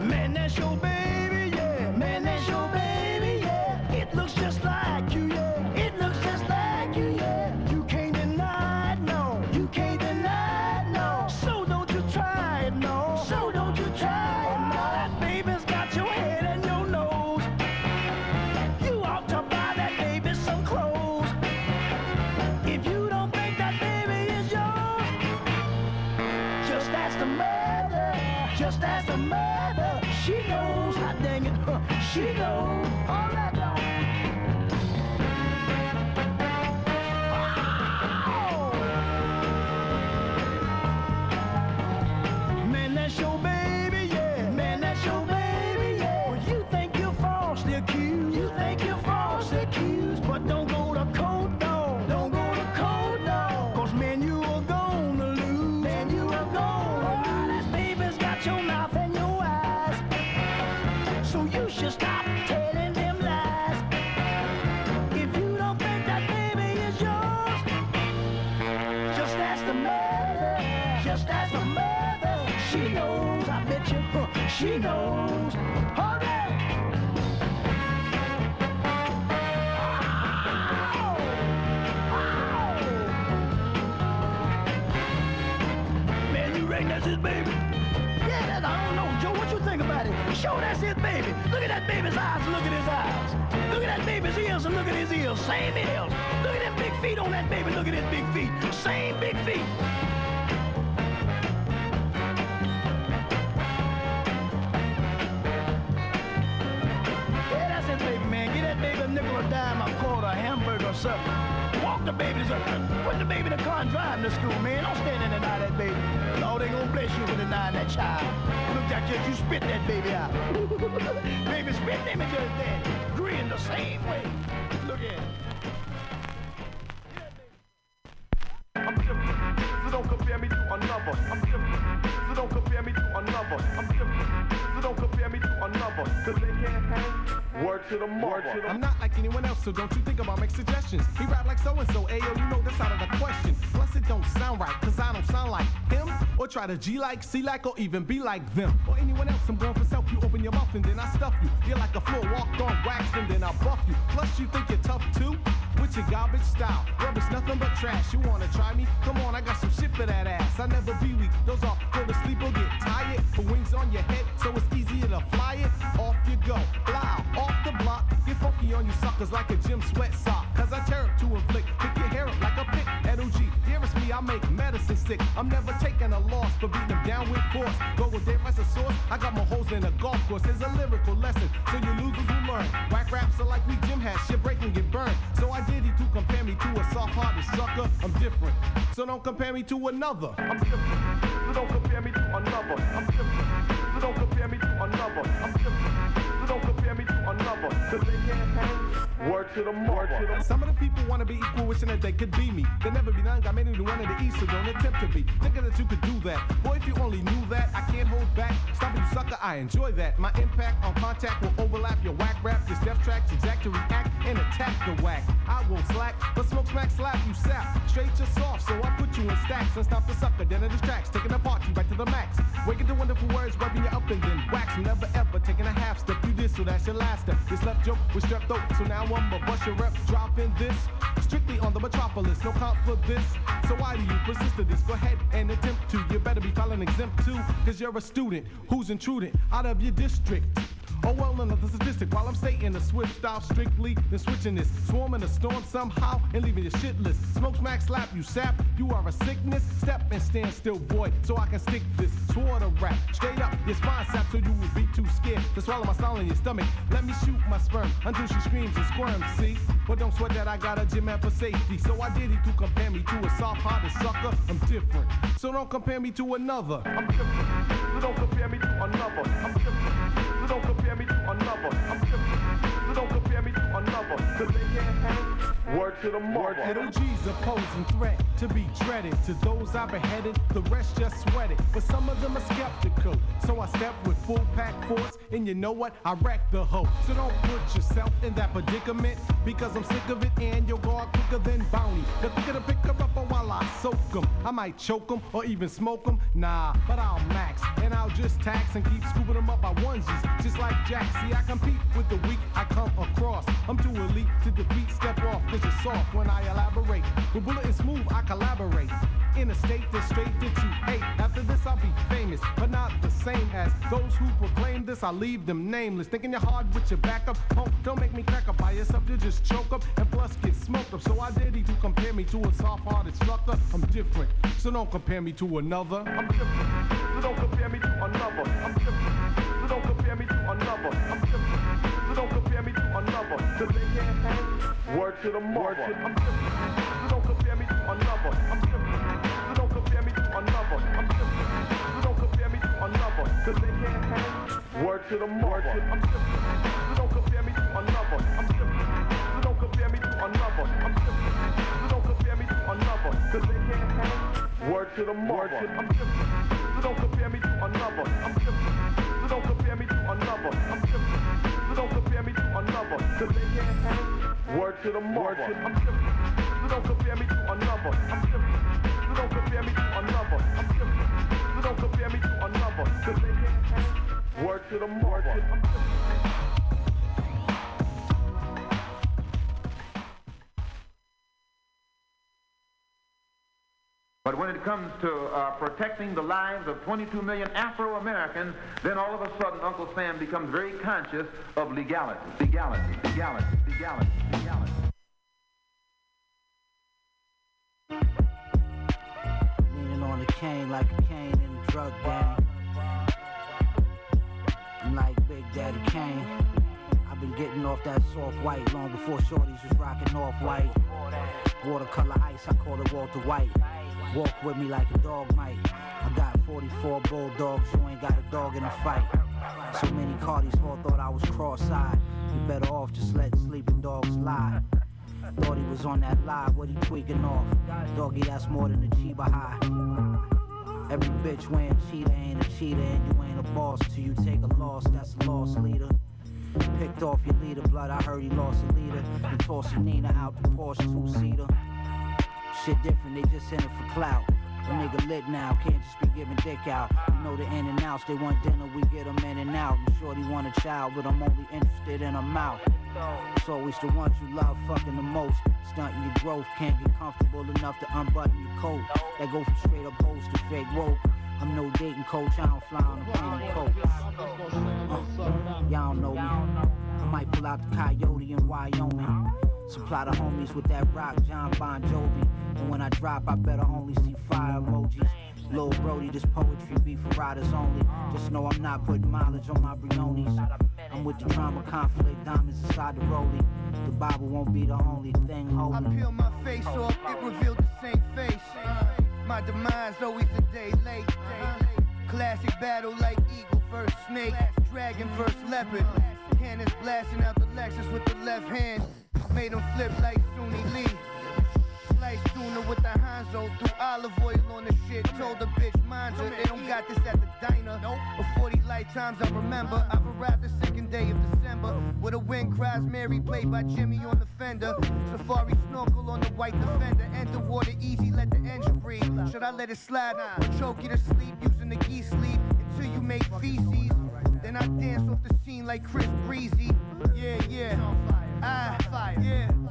Man, that's your baby, yeah. Man, that's your baby, yeah. It looks just like you, yeah. It looks just like you, yeah. You can't deny it, no. You can't deny it, no. So don't you try it, no. So don't you try it, no. That baby's got your head and your nose. You ought to buy that baby some clothes. If you don't think that baby is yours, just ask the mother. Just ask the mother. She knows. Hot dang it, she knows. All that dog. That's your baby, yeah. Man, that's your baby, yeah. Well, you think you're falsely accused. You think you're falsely accused. But don't go to court, dog. Don't go to court, dog. Cause, man, you are gonna lose. Man, you are gonna lose. This baby's got your mouth and your eyes. she knows. Hold it! Man, you reckon that's his baby? Yeah, I don't know, Joe. What you think about it? Sure, that's his baby. Look at that baby's eyes and look at his eyes. Look at that baby's ears and look at his ears. Same ears. Look at them big feet on that baby. Look at his big feet. Same big feet. Walk the babies up. Put the baby in the car and drive to school, man. Don't stand in and out of that baby. Lord, they gonna bless you with a nine that child. Look at you, you spit that baby out. Baby spit him into his dad. Grin the same way. Look at it. I'm different, so don't compare me to another. I'm different, so don't compare me to another. I'm different, so don't compare me to another. Cause they can't hang. Word to the mark. I'm not like anyone else, so don't you think about make suggestions. He rap like so-and-so, ayo, you know that's out of the question. Plus it don't sound right, cause I don't sound like him. Or try to G like, C like, or even be like them. Or anyone else, I'm going for self. You open your mouth and then I stuff you. You're like a floor walked on wax and then I buff you. Plus you think you're tough too? With your garbage style. Rubber's nothing but trash. You wanna try me? Come on, I got some shit for that ass. I never be weak. Those are go to sleep or get tired. Put wings on your head, so it's easier to fly it. Off you go. Fly off the block, get funky on you suckers like a gym sweat sock. Cause I tear up to inflict, pick your hair up like a pick. L.O.G. Dearest me, I make medicine sick. I'm never taking a loss, but beating them down with force. Go with their rest of source, I got my hoes in a golf course. It's a lyrical lesson, so you losers will learn. Whack raps are like we gym hats, shit break and get burned. So I did it to compare me to a soft-hearted sucker. I'm different, so don't compare me to another. I'm different, so don't compare me to another. I'm different, so don't compare me to another. I'm different. Don't compare me to another, cause they can't hang. Word to the mark. Some of the people wanna be equal, wishing that they could be me. They never be none, got many to one in the east, so don't attempt to be. Thinking that you could do that, boy, if you only knew that. I can't hold back, stop you sucker, I enjoy that. My impact on contact will overlap your whack rap, your step tracks, exact to react and attack the whack. I won't slack, but smoke smack slap you sap. Straight to soft, so I put you in stacks and stop the sucker, then it distracts, taking apart you back to the max. Waking the wonderful words, rubbing you up and then wax. Never ever taking a half step. You this, so that's your last step. This left joke was strapped up, so now I'ma bust your rep. Dropping this strictly on the metropolis, no comp for this. So why do you persist to this? Go ahead and attempt to. You better be filing exempt too, cause you're a student who's intruding out of your district. Oh well, another statistic. While I'm stating a swift style strictly, then switching this, swarming a storm somehow and leaving your shitless. Smoke smack slap you sap. You are a sickness. Step and stand still, boy, so I can stick this. Swore to rap straight up your spine sap, so you will be too scared to swallow my style in your stomach. Let me shoot my sperm until she screams and squirms. See, but don't sweat that I got a gym at for safety. So I did it to compare me to a soft-hearted sucker. I'm different, so don't compare me to another. I'm different, so don't compare me to another. I'm different. Don't compare me to another. I'm different. Don't compare me to another. Cause they can't hang. Word to the mark. LOG's a posing threat to be dreaded. To those I beheaded, the rest just sweat it. But some of them are skeptical. So I step with full pack force. And you know what? I wreck the hoe. So don't put yourself in that predicament. Because I'm sick of it and you'll go out quicker than bounty. The quicker to pick her up while I soak them. I might choke them or even smoke them. Nah, but I'll max. And I'll just tax and keep scooping them up by onesies. Just like Jack, see, I compete with the weak, I come across. I'm too elite to defeat, step off, cause you're soft when I elaborate. With bullet and smooth, I collaborate. In a state that's straight that you hate. After this, I'll be famous, but not the same as those who proclaim this, I leave them nameless. Thinking you're hard with your backup, oh, don't make me crack up by yourself, you just choke up, and plus get smoked up. So I dare you to compare me to a soft-hearted sucker. I'm different, so don't compare me to another. I'm different, so don't compare me to another. I'm different. Don't compare me to another. I'm different. So don't compare me to another. Cause they can't hang. Word to the mark. I'm different. So don't compare me to another. I'm different. So don't compare me to another. I'm different. So don't compare me to another. Cause they can't hang. Word to the mark. I'm different. So don't compare me to another. I'm different. So don't compare me to another. I'm different. So don't compare me to another. Cause they can't hang. Word to the mark. I'm different. So don't compare me to another. I'm different. Don't compare me to another. I'm different. Don't compare me to another. Cause they can't hang. Word to the mark. I'm different. Don't compare me to another. I'm different. Don't compare me to another. I'm different. Don't compare me to another. Cause they can't hang. Word to the market. But when it comes to protecting the lives of 22 million Afro-Americans, then all of a sudden Uncle Sam becomes very conscious of legality, legality, legality, legality, legality. Leaning on the cane like a cane in the drug gang. I'm like Big Daddy Kane. I've been getting off that soft white long before shorties was rocking off-white. Watercolor ice, I call it Walter White. Walk with me like a dog might. I got 44 bulldogs, you ain't got a dog in a fight. So many Cardis all thought I was cross-eyed. You better off just letting sleeping dogs lie. Thought he was on that live, what he tweaking off? Doggy, that's more than a Chiba high. Every bitch wearing cheetah ain't a cheetah, and you ain't a boss till you take a loss, that's a loss leader. Picked off your leader, blood, I heard he lost a leader. And tossing Nina out the Porsche two-seater. Shit different, they just in it for clout. A nigga lit now, can't just be giving dick out. You know the in and outs, they want dinner, we get them in and out. I'm sure they want a child, but I'm only interested in a mouth. It's always the ones you love fucking the most. Stunting your growth, can't get comfortable enough to unbutton your coat. That go from straight up hoes to fake woke. I'm no dating coach, I don't fly on a plane coach. Y'all don't know me. I might pull out the coyote in Wyoming. Supply the homies with that rock, John Bon Jovi. And when I drop, I better only see fire emojis. Lil Brody, this poetry be for riders only. Just know I'm not putting mileage on my briones. I'm with the drama, conflict, diamonds inside the rollie. The Bible won't be the only thing holding. I peel my face off, it revealed the same face. My demise always a day late. Classic battle like eagle versus snake, dragon versus leopard. Cannons blasting out the Lexus with the left hand. Made him flip like Suni Lee. Slice tuna with the Hanzo, threw olive oil on the shit. Told the bitch, mind you, they don't got this at the diner. But 40 lifetimes I remember. I've arrived the second day of December. With a wind cries Mary, played by Jimmy on the fender. Safari snorkel on the white defender. Enter water easy, let the engine breathe. Should I let it slide? Or choke you to sleep using the geese sleep until you make feces. Then I dance off the scene like Chris Breezy. Yeah, yeah. I'm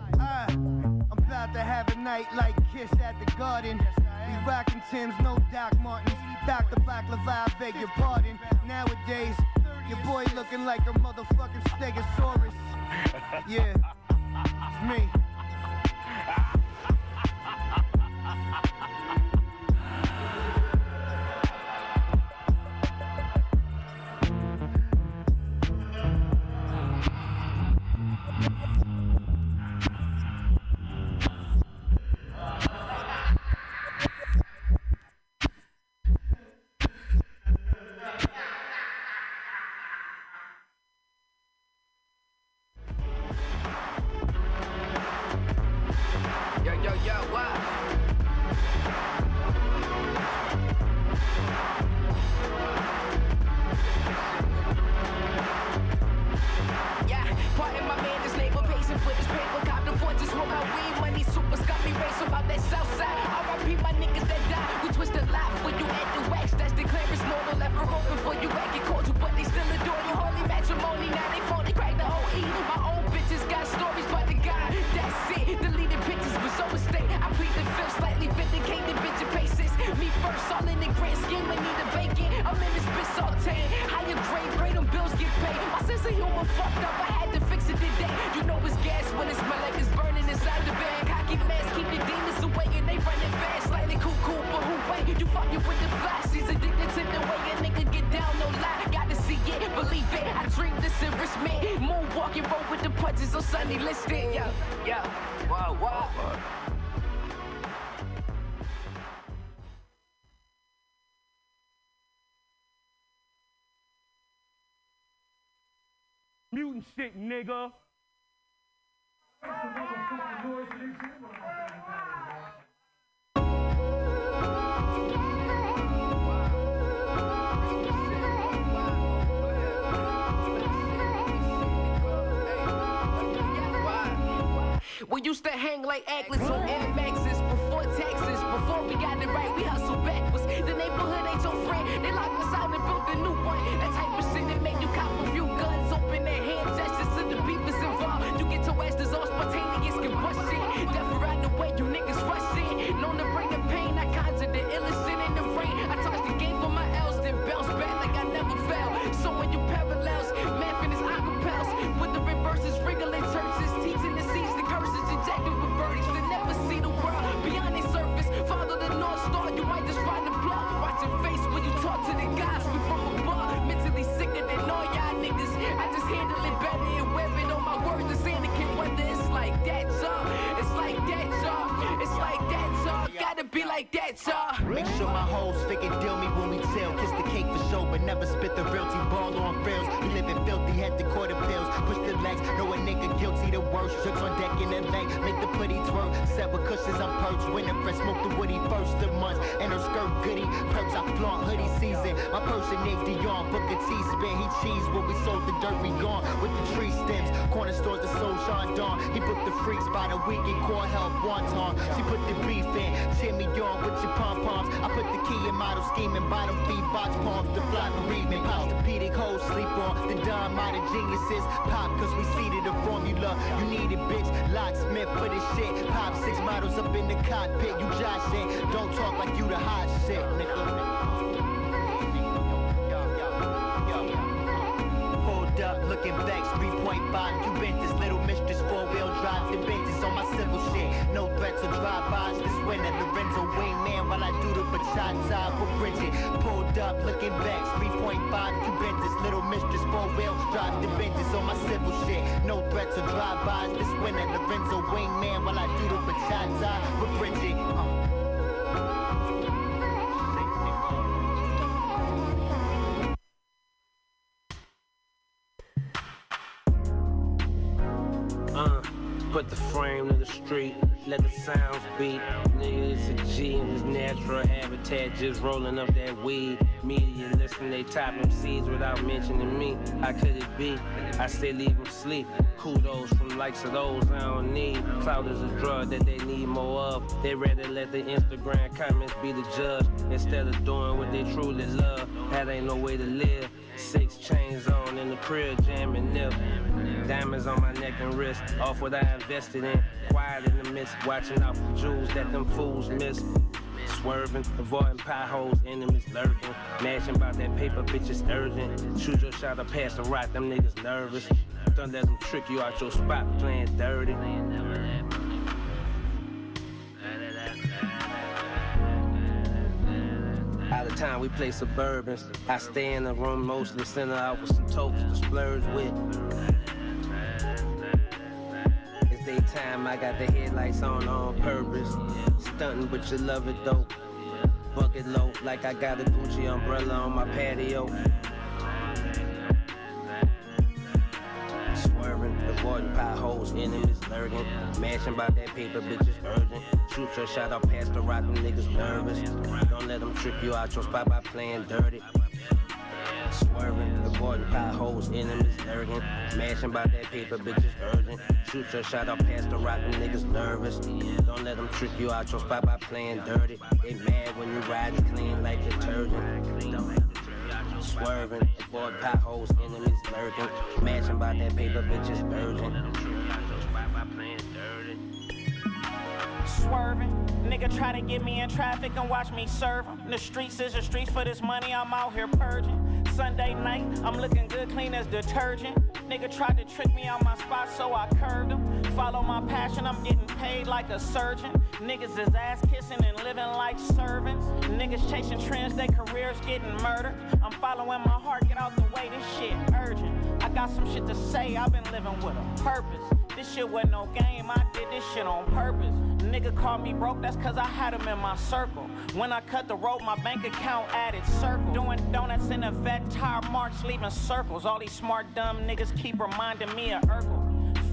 about to have a night like Kiss at the Garden. We rockin' Tim's, no Doc Martens. Dr. Baklava, I beg your pardon. Nowadays, your boy looking like a motherfucking Stegosaurus. Yeah, it's me. Mutant shit, nigga. We used to hang like Atlas on Animaxes before taxes. Before we got it right, we hustled backwards. The neighborhood ain't your friend. They locked us out and built a new one. That type of shit that made you like that, sir. Make sure my hoes figure deal me when we tell. Kiss the cake for show, but never spit the realty ball on frills. We living filthy at the quarter pills. Push the legs, know a nigga guilty the worst. Jokes on deck in LA, make the putty twirl. Set with cushions, I'm perched. Winter fresh, smoke the woody first of months. And her skirt goody, perks I flaunt hoodie season. My personate Dion, book a T-spin. He cheese when we sold the dirt, we gone. With the tree stems, corner stores, the soul shine dawn. He booked the freaks by the weekend, core health wonton. She put the beef in, Jimmy Yawn with your pom-poms. I put the key in model scheming, bottom feed box palms, the fly bereavement. Orthopedic hoes sleep on, the dime out of geniuses. Pop, cause we seeded the formula. You need it, bitch, locksmith for this shit. Pop 6 models up in the cockpit, you josh it. Don't talk like you the hot shit, nigga. Up, looking vexed, 3.5 Cubentus, little mistress, 4-wheel drive, the benches on my civil shit, no threats or drive-bys this winter, Lorenzo wingman while I do the bachata for Bridget, pulled up, looking vexed, 3.5 Cubentus, little mistress, 4-wheel drive, the benches on my civil shit, no threats or drive-bys this winter, Lorenzo wingman while I do the bachata for Bridget. Put the frame to the street, let the sounds beat. Nigga, it's a G in his natural habitat, just rolling up that weed. Media listen, they top MCs without mentioning me. How could it be? I say leave them sleep. Kudos from likes of those I don't need. Clout is a drug that they need more of. They rather let the Instagram comments be the judge instead of doing what they truly love. That ain't no way to live. 6 chains on in the crib, jamming nip. Diamonds on my neck and wrist, off what I invested in. Quiet in the midst, watching out for jewels that them fools miss. Swerving, avoiding potholes, enemies lurking. Mashing about that paper, bitch, it's urgent. Shoot your shot or pass the rock, them niggas nervous. Don't let them trick you out your spot, playing dirty. Out of time, we play suburbans. I stay in the room, mostly center out with some tokes to splurge with. It's daytime, I got the headlights on purpose. Stunting, but you love it though. Bucket low, like I got a Gucci umbrella on my patio. Swerving, avoiding potholes, enemies lurking. Mashing about that paper, bitch, it's urgent. Shoot your shot up past the rock, them niggas nervous. Don't let them trick you out your spot by playing dirty. Swerving, avoiding potholes, enemies lurking. Mashing about that paper, bitch, it's urgent. Shoot your shot up past the rock, them niggas nervous. Don't let them trick you out your spot by playing dirty. They mad when you riding clean like detergent. Swerving, avoid potholes, enemies lurking. Mashing by that paper, bitches urgent. Swerving, nigga try to get me in traffic and watch me serve them. The streets is the streets for this money, I'm out here purging. Sunday night, I'm looking good, clean as detergent. Nigga tried to trick me out my spot, so I curved him. Follow my passion, I'm getting paid like a surgeon. Niggas is ass kissing and living like servants. Niggas chasing trends, their careers getting murdered. I'm following my heart, get out the way, this shit urgent. I got some shit to say, I've been living with a purpose. This shit wasn't no game, I did this shit on purpose. Nigga called me broke, that's cause I had him in my circle. When I cut the rope, my bank account added circle. Doing donuts in a vet, tire marks, leaving circles. All these smart, dumb niggas keep reminding me of Urkel.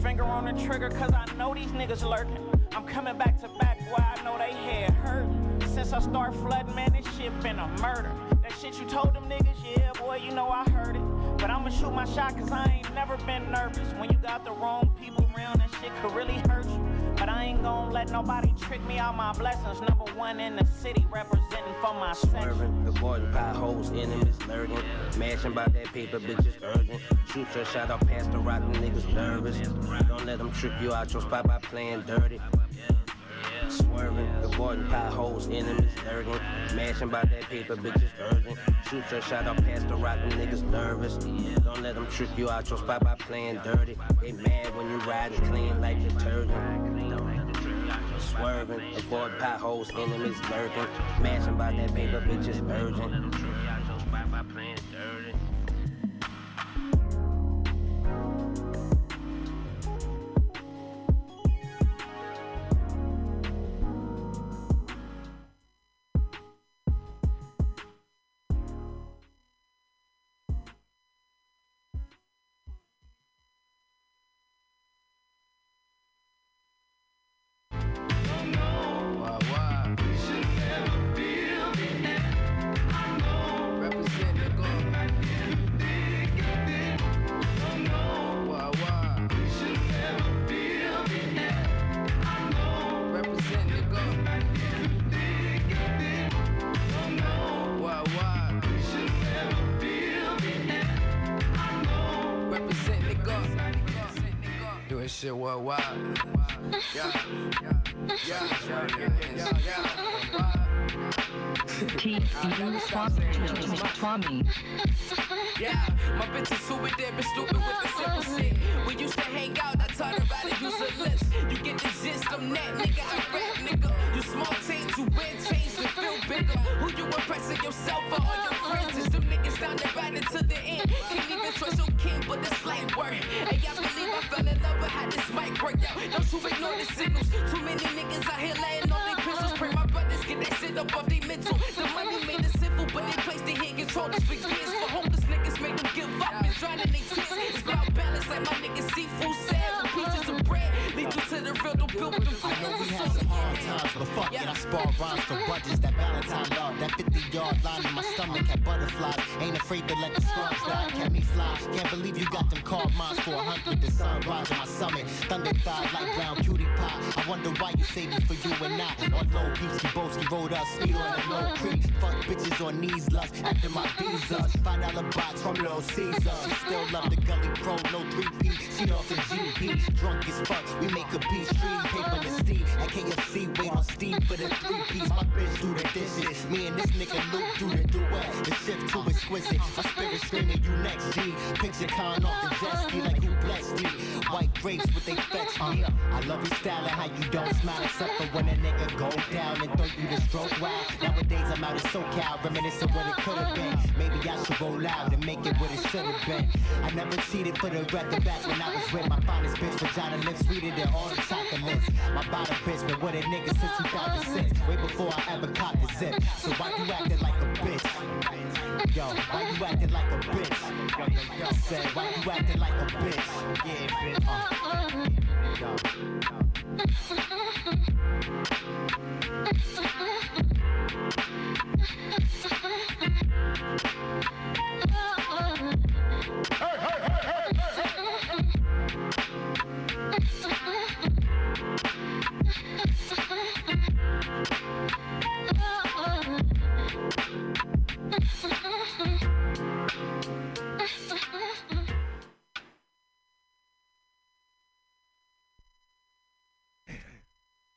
Finger on the trigger, cause I know these niggas lurking. I'm coming back to back, boy, I know they head hurt. Since I start flooding, man, this shit been a murder. That shit you told them niggas, yeah, boy, you know I heard it. But I'ma shoot my shot, cause I ain't never been nervous. When you got the wrong people around, that shit could really hurt you. But I ain't gonna let nobody trick me out my blessings. Number one in the city, representing for my section. Swerving, avoiding potholes, enemies lurking. Mashing about that paper, bitches urgent. Shoot your shot up past the rock, them niggas nervous. Don't let them trick you out your spot by playing dirty. Swerving, avoiding potholes, enemies lurking. Mashing about that paper, bitches urgent. Shoot your shot up past the rock, them niggas nervous. Don't let them trick you out your spot by playing dirty. They mad when you riding clean like detergent. Swerving, avoid potholes, enemies lurking. Mashing about that paper, bitches urgent. this shit worldwide. Yeah, my bitch is super dead and stupid with the simple shit. We used to hang out, I taught her how to use her lips. You get the gist, I'm that nigga, I rap nigga. You small change, you win change to feel bigger. Who you impressing, yourself or all your friends? Is them niggas down the ride until the end. Can't even trust your kin, but it's light work. And y'all believe I fell in love with how this mic work out. Don't you ignore the signals. Too many niggas out here laying on their pistols. Pray my brothers get that shit up off they mental. The money made it simple, but they placed their hand control us for years. For hopeless niggas make them give up and drown in their tears. It's about balance like my niggas seafood salad. Pieces of bread lead you to the real, don't build with them fools. I know we had some hard times, but fuck it, I spar rhymes for budgets. That Valentine love, that 50-yard line in my stomach had butterflies. Ain't afraid to let the stars die, kept me fly. Can't believe you got them carved mines for 100. The sunrise on my summit, thunder thighs like brown cutie pie. I wonder why you save it for you and I. On low peeps, Bosky rode us, speed on the low creek. Fuck bitches on knees, lust after my visas. $5 box from Little Caesar. She still love the gully pro, no 3P. She off the GP, drunk as fuck. We make a piece, street paper to steam. At KFC, wait on Steve for the 3 piece. My bitch do the dishes. Me and this nigga Luke do the duet. The shift too exquisite. My spirit screaming, you next G. Picture con off the jet ski like who blessed you. White grapes with they fetch me. I love your style and how you don't smile except for when a nigga go down and throw you the stroke wild. Nowadays I'm out of SoCal, reminiscing what it could have been. Maybe I should roll out to make it what it should have been. I never cheated for the breath of back when I was with my finest bitch. Vagina lips sweeter than all the chocolates. My bottom bitch been with a nigga since 2006, way before I ever caught the zip. So why you acting like a bitch? Yo, why you acting like a bitch? I said, why you acting like a bitch? Yeah, bitch.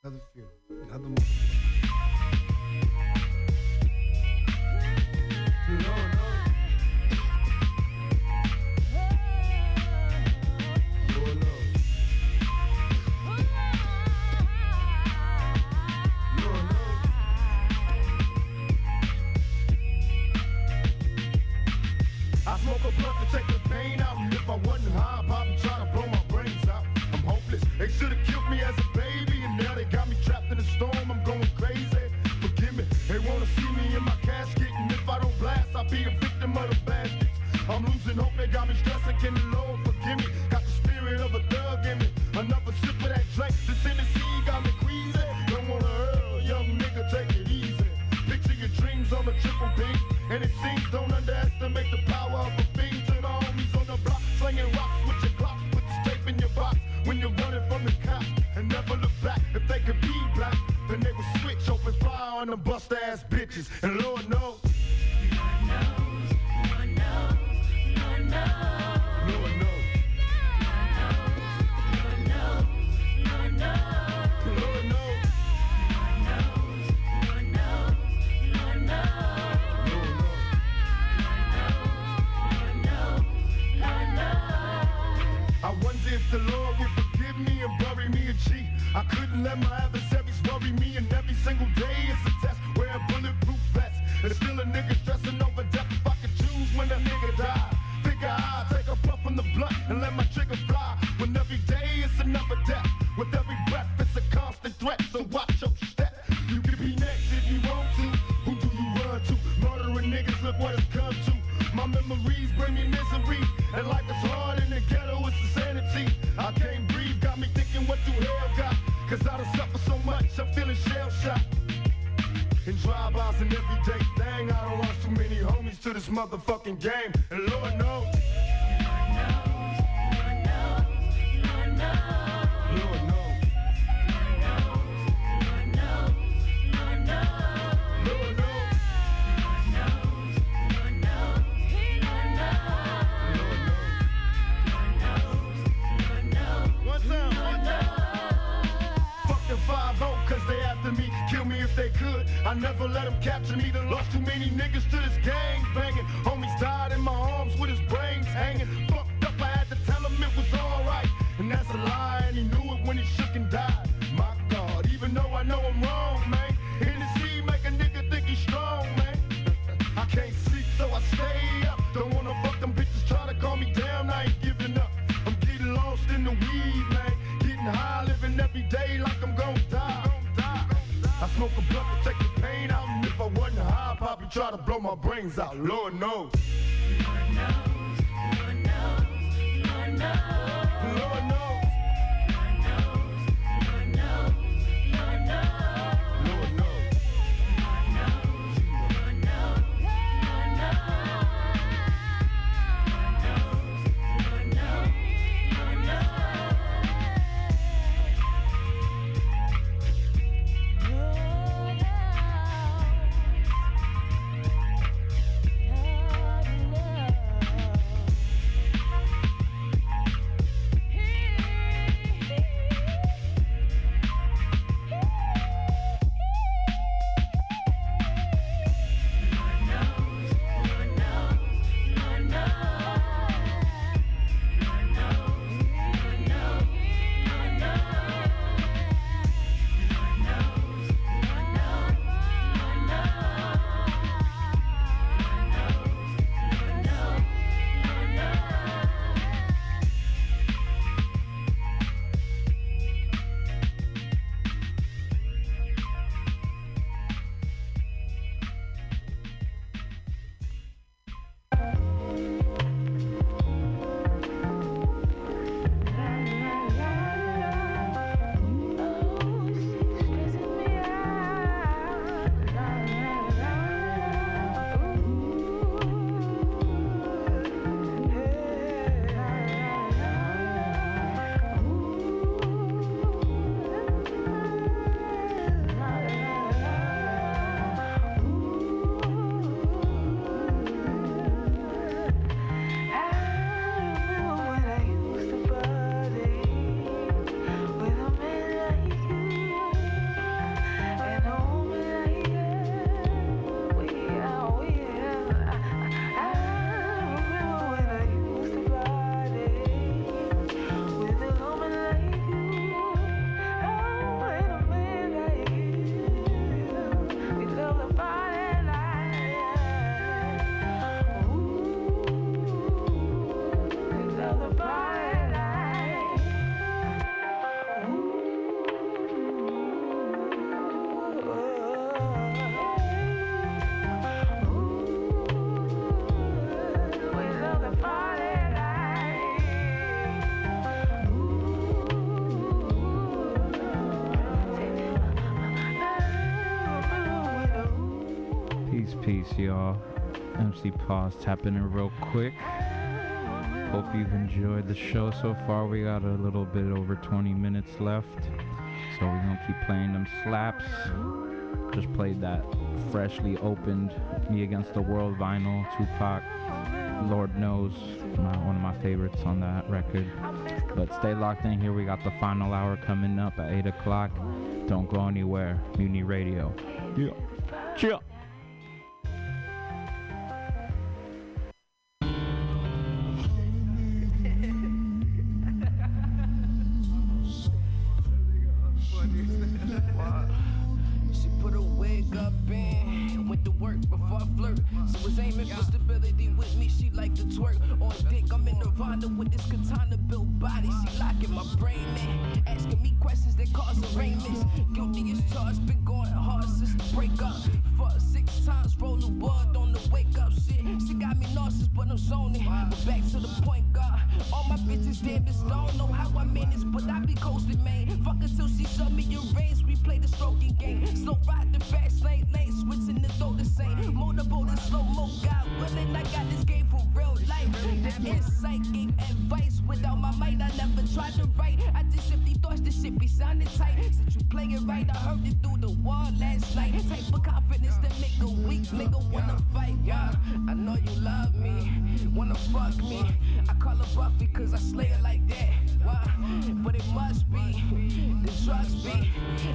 Another few, another one. I smoke a blunt to take the pain out, and if I wasn't high, I'd probably try to blow my brains out. I'm hopeless. They should have killed me as a baby. Storm, I'm going crazy, forgive me. They wanna see me in my casket, and if I don't blast, I'll be a victim of the bastards. I'm losing hope, they got me stressing, can the Lord forgive me? Got the spirit of a thug in me, another sip of that drink, this Tennessee got me queasy. Don't wanna hurl, young nigga, take it easy. Picture your dreams on a triple B, and it seems don't underestimate the power of a fiend. To the homies on the block, slinging rocks with your clocks, put the tape in your box, when you're running from the cops, and never look back. If they could be black, then they would switch, open fire on them bust-ass bitches. And Lord knows, Lord knows, Lord knows, Lord knows, Lord knows, Lord knows, Lord knows, Lord knows. I wonder if the Lord would forgive me and bury me in cheek. I couldn't let my adversaries worry me, and every single day it's a test. Wear a bulletproof vest, and still a nigga stressing over death. If I could choose when a nigga die, figure I'll take a puff from the blunt and let my trigger fly. When every day it's another death, with every breath it's a constant threat. So watch your step. You could be next if you want to. Who do you run to? Murdering niggas, look what it's come to. My memories bring me misery, and life is hard in the ghetto, it's insanity. I can't breathe, got me thinking what the hell got, cause I done suffered so much, I'm feeling shell-shocked. In drive-bys and everyday thing, I don't lost too many homies to this motherfucking game, and Lord knows. Lord knows, Lord knows, Lord knows. Lord knows. What's up? I never let them capture me. They lost too many niggas to this gang banging. Homies died in my arms with his brains hanging. Fucked up, I had to tell him it was alright. And that's a lie, and he knew it when he shook and died. My God, even though I know I'm wrong, man. Hennessy make a nigga think he's strong, man. I can't sleep, so I stay up. Don't wanna fuck them bitches, try to calm me down, I ain't giving up. I'm getting lost in the weed, man. Getting high, living every day like I'm gon' die. I smoke a blunt to take the pain out, and if I wasn't high, I'd probably try to blow my brains out. Lord knows. Lord knows, Lord knows, Lord knows. Lord knows. Lord knows, Lord knows, Lord knows. Lord knows. Lord knows, Lord knows, Lord knows. Lord knows, Lord knows, Lord knows. Y'all, MC Paws tapping in real quick. Hope you've enjoyed the show so far. We got a little bit over 20 minutes left, so we're gonna keep playing them slaps. Just played that freshly opened Me Against the World vinyl, Tupac, Lord knows, one of my favorites on that record. But stay locked in here, we got the final hour coming up at 8 o'clock. Don't go anywhere. Mutiny Radio. Yeah, chill. Slow mo, God willing, I got this game for real life. It's psychic advice. Without my might, I never tried to write. I just shifty thoughts, this shit be sounding tight. Since you play it right, I heard it through the wall last night. Type of confidence that make a weak nigga wanna fight. Yeah, I know you love me, wanna fuck me. I call her Buffy cause I slay her like that. Why? But it must be the drugs be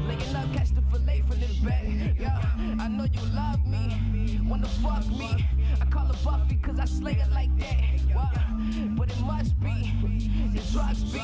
laying up, catch the fillet from this back. Yeah, I know you love me, wanna fuck me. I call her Buffy cause I slay her like that. Why? But it must be the drugs be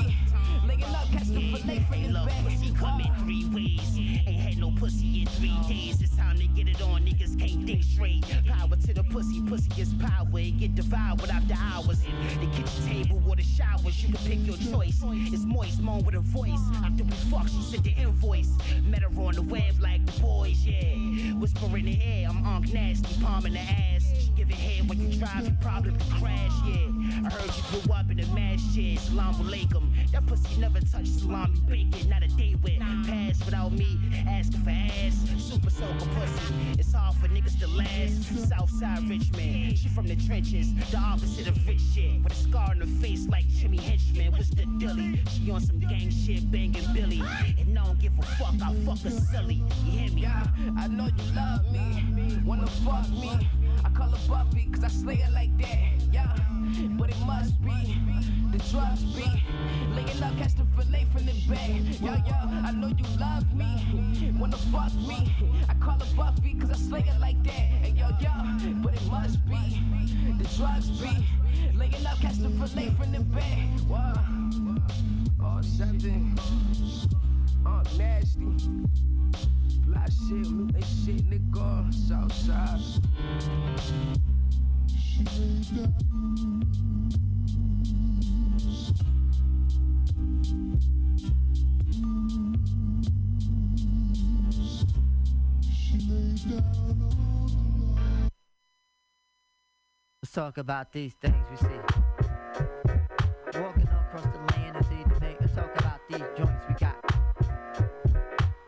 laying up, catch the fillet from this back. Pussy come in three ways. Ain't had no pussy in 3 days. It's time to get it on. Niggas can't think straight. Power to the pussy. Pussy is power. It get devoured after hours. The kitchen table or the showers. You can pick your choice. It's moist, moan with a voice. After we fuck, she sent the invoice. Met her on the web like the boys, yeah. Whisper in the air, I'm Unc Nasty, palm in the ass. She giving head when you drive, you probably crash, yeah. I heard you blew up in the mash, yeah. Salam alaikum. That pussy never touched salami bacon, not a day went past without me asking for ass. Super soaker pussy, it's hard for niggas to last. Southside Richmond, she from the trenches, the opposite of rich shit. With a scar on her face like Jimmy Henchman. What's the dilly? She on some gang shit, banging Billy. And I don't give a fuck, I fuck her silly. You hear me? Yeah, I know you love me, wanna fuck me. I call her Buffy cause I slay her like that. Yeah, but it must be the drugs be laying up, catch the fillet from the bag. Yeah, yeah, I know you love me, wanna fuck me. I call her Buffy cause I slay her like that. And yo, yo, but it must be the drugs be laying up, catch the fillet from the bag. Wow, oh, something. Nasty. Fly shit, look that shit, nigga. Southside. Let's talk about these things we see. Walking across the land is easy to make. Let's talk about these joints we got.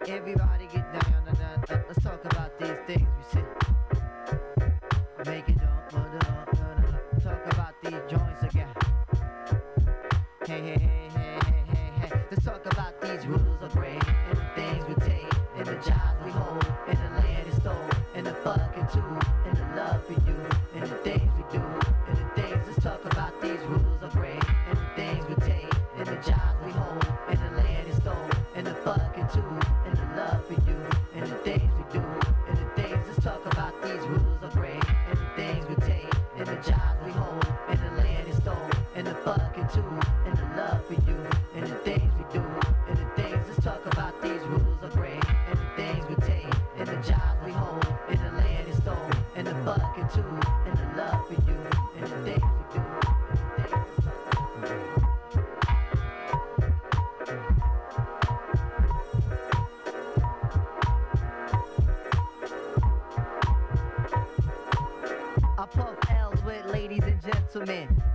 Everybody get down and down. Let's talk about these things we see. Make it up, talk about these joints again. Hey, hey, hey, hey, hey, hey, hey. Let's talk about these rules of brain and the things we take and the jobs we hold and the land is stole and the fucking too and the love for you and the things we do and the things. Let's talk about these rules of brain and the things we take and the jobs we hold and the land is stole and the fucking too.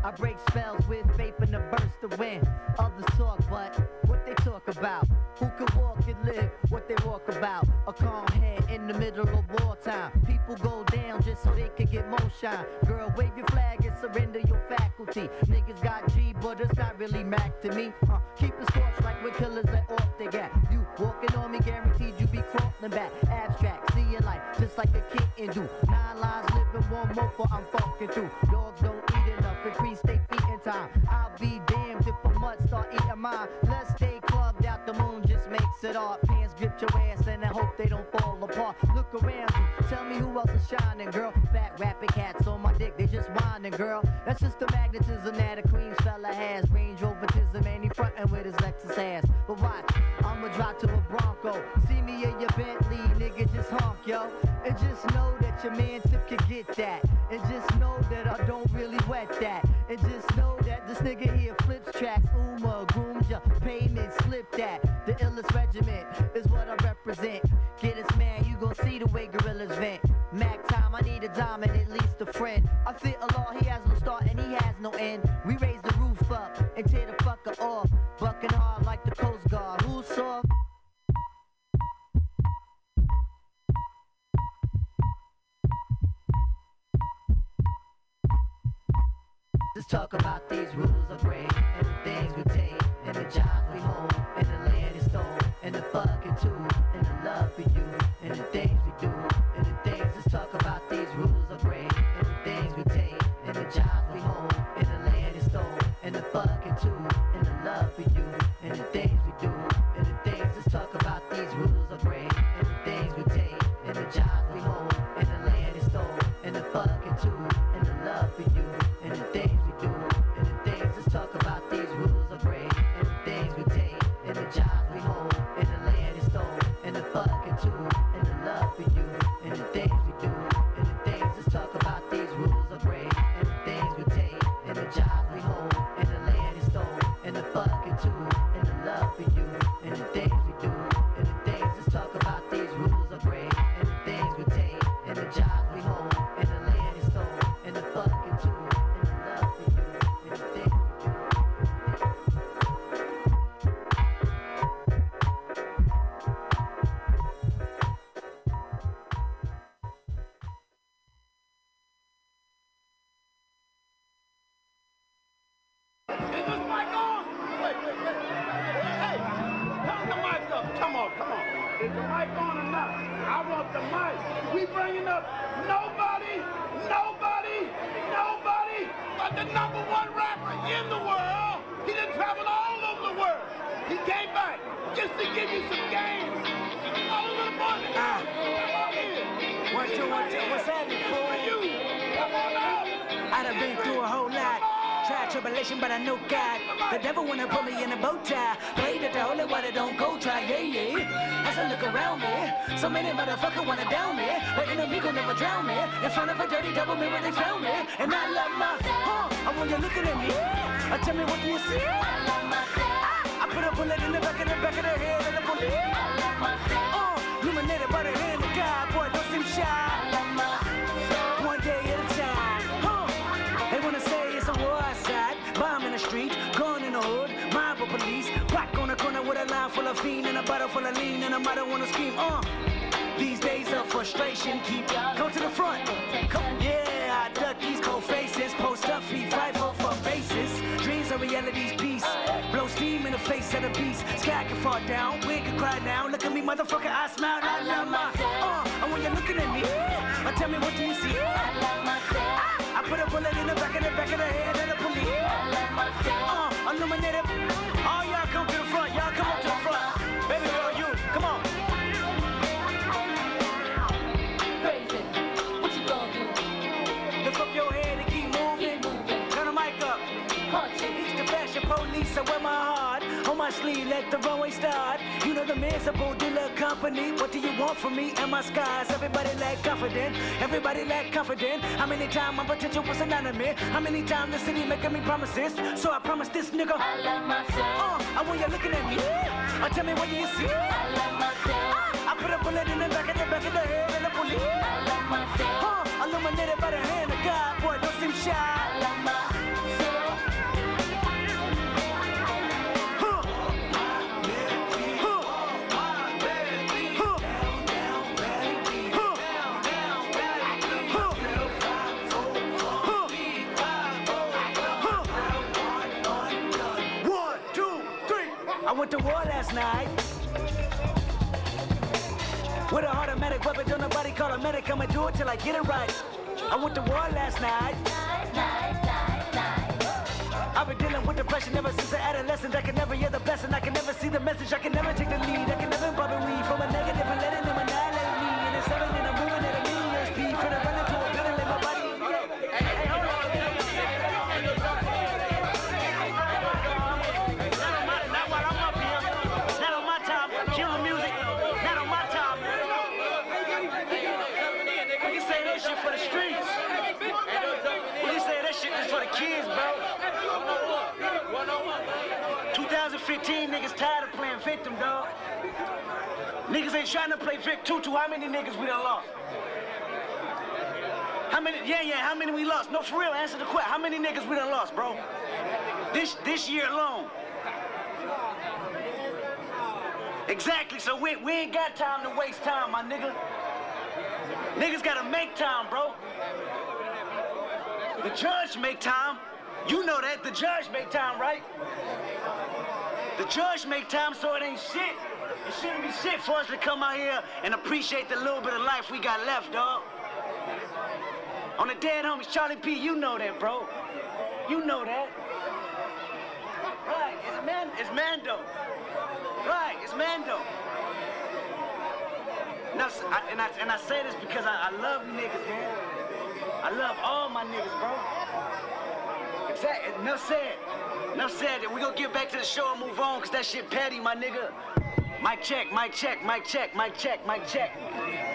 I break spells with faith and a burst of wind. Others talk, but what they talk about? Who can walk and live what they walk about? A calm head in the middle of wartime. People go down just so they can get more shine. Girl, wave your flag and surrender your faculty. Niggas got G, but it's not really Mac to me. Keep it scorched like we're killers let off the gas. You walking on me, guaranteed you be crawling back. Abstract, seeing life just like a kitten do. 9 lives living, one more for I'm fucking through. Dogs don't eat it. Increase they feet in time. I'll be damned if a mutt start eating mine. Let's stay clubbed out, the moon just makes it all. Pants grip your ass and I hope they don't fall apart. Look around you, tell me who else is shining, girl. Fat rapping cats on my dick, they just whining, girl. That's just the magnetism that a Queens fella has. Range Rovertism and he frontin' with his Lexus ass. But watch, I'ma drive to a Bronco. See me in your Bentley, nigga, just honk, yo. And just know that your man Tip can get that. And just know that I don't really wet that. And just know that this nigga here flips tracks. Uma, groomed ya, payment, slip that. The illest regiment is what I represent. Get us, man, you gon' see the way gorillas vent. Mac time, I need a dime and at least a friend. I fit a law, he has no start and he has no end. We raise the roof up and tear the fucker off. Bucking hard like the Coast Guard. Who's soft? Talk about these rules of break and the things we take and the jobs we hold and the land is stolen and the fucking tool and the love for you and the things we do and the things. Let's talk about these rules of break and the things we take and the jobs we hold and the land is stolen and the fucking tool and the love for you and the things we do and the things. Let's talk about these rules of break and the things we take and the jobs we hold and the land is stolen and the fucking tool and the love for you and the things. You know that. The judge make time, right? The judge make time so it ain't shit. It shouldn't be shit for us to come out here and appreciate the little bit of life we got left, dog. On the dead homies, Charlie P, you know that, bro. You know that. Right, it's Mando. Right, it's Mando. Now, I say this because I love niggas, man. I love all my niggas, bro. Exactly, enough said. Enough said. We're gonna get back to the show and move on, because that shit petty, my nigga. Mic check, mic check, mic check, mic check, mic check.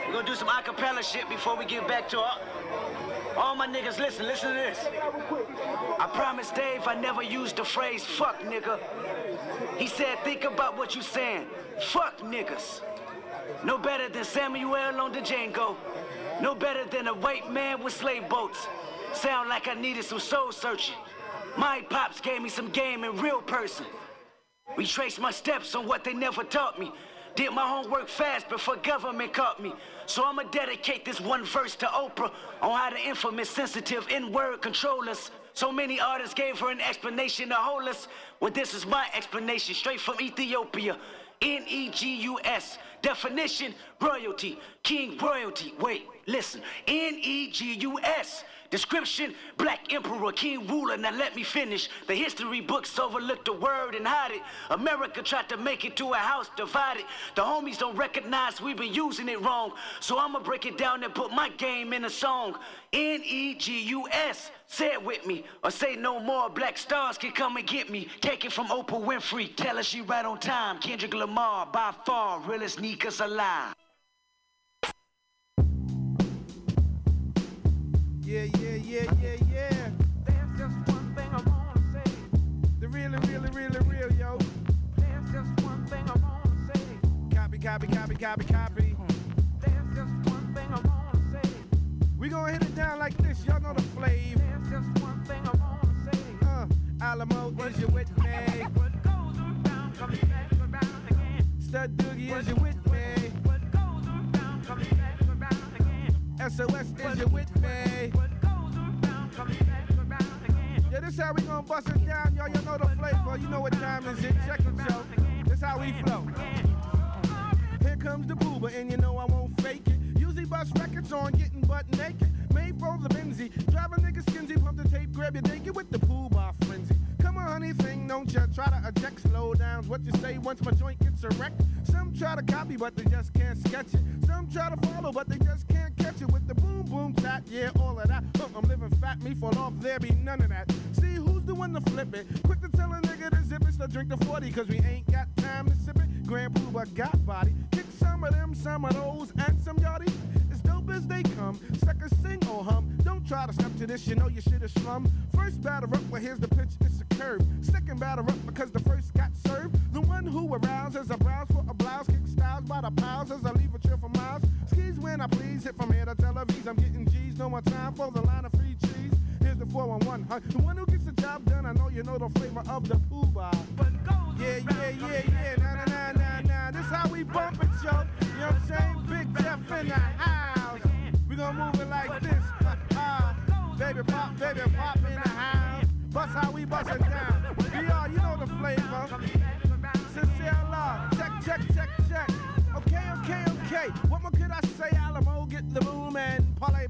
We're gonna do some acapella shit before we get back to our... All my niggas, listen to this. I promised Dave I never used the phrase, fuck, nigga. He said, think about what you saying. Fuck niggas. No better than Samuel on the Django. No better than a white man with slave boats. Sound like I needed some soul searching. My pops gave me some game in real person. Retraced my steps on what they never taught me. Did my homework fast before government caught me. So I'ma dedicate this one verse to Oprah on how the infamous, sensitive N-word control us. So many artists gave her an explanation to hold us. Well, this is my explanation, straight from Ethiopia. N-E-G-U-S. Definition, royalty. King royalty. Wait, listen. N-E-G-U-S. Description, black emperor, king ruler. Now let me finish. The history books overlooked the word and hide it. America tried to make it to a house divided. The homies don't recognize we've been using it wrong. So I'ma break it down and put my game in a song. N-E-G-U-S. Say it with me, or say no more. Black stars can come and get me. Take it from Oprah Winfrey. Tell her she right on time. Kendrick Lamar, by far, realest sneakers alive. Yeah. There's just one thing I wanna say. The real, yo. There's just one thing I wanna say. Copy. There's just one thing I wanna say. We gonna hit it down like this, y'all know the flavor. There's just one thing I wanna say. Alamo, is you with me? What goes around comes back around again. Stud Doogie, is you with me? What goes around comes back around again. SOS, is you with me? Yeah, this how we gon' bust it down, y'all. You know the flavor, you know what time is it. Check it, yo. This how we flow. Here comes the booba, and you know I won't fake it. Usually bust records on, getting butt naked. Made for the Benzie, drive a nigga skinzy, pump the tape, grab your dinky with the Pooh Bah frenzy. Come on, honey, thing, don't ya try to eject. Slow down's what you say once my joint gets erect. Some try to copy, but they just can't sketch it. Some try to follow, but they just can't catch it. With the boom, boom, tap, yeah, all of that. Look, I'm living fat, me fall off, there be none of that. See who's the one to flip it. Quick to tell a nigga to zip it, so drink the 40, cause we ain't got time to sip it. Grand Pooba got body. Kick some of them, some of those, and some yachty. It's dope as they come. Suckers sing, oh hum. Don't try to step to this, you know you should have slum. First batter up, well, here's the pitch, it's a curve. Second batter up, because the first got served. The one who arouses, I browse for a blouse. Kick styles by the piles as I leave a trail for miles. Skis when I please, hit from here to Tel Aviv. I'm getting G's, no more time for the line of free cheese. Here's the 411, huh? The one who gets the job done, I know you know the flavor of the poobah. Yeah, nah, this how we bump it, yo. You know what I'm saying? Big Jeff in the house. We gonna move it like this, baby pop in the house. Bust how we bust it down. VR, you know the flavor. Sincere love. Check. Okay. What more could I say? Alamo, get the boom and parlay.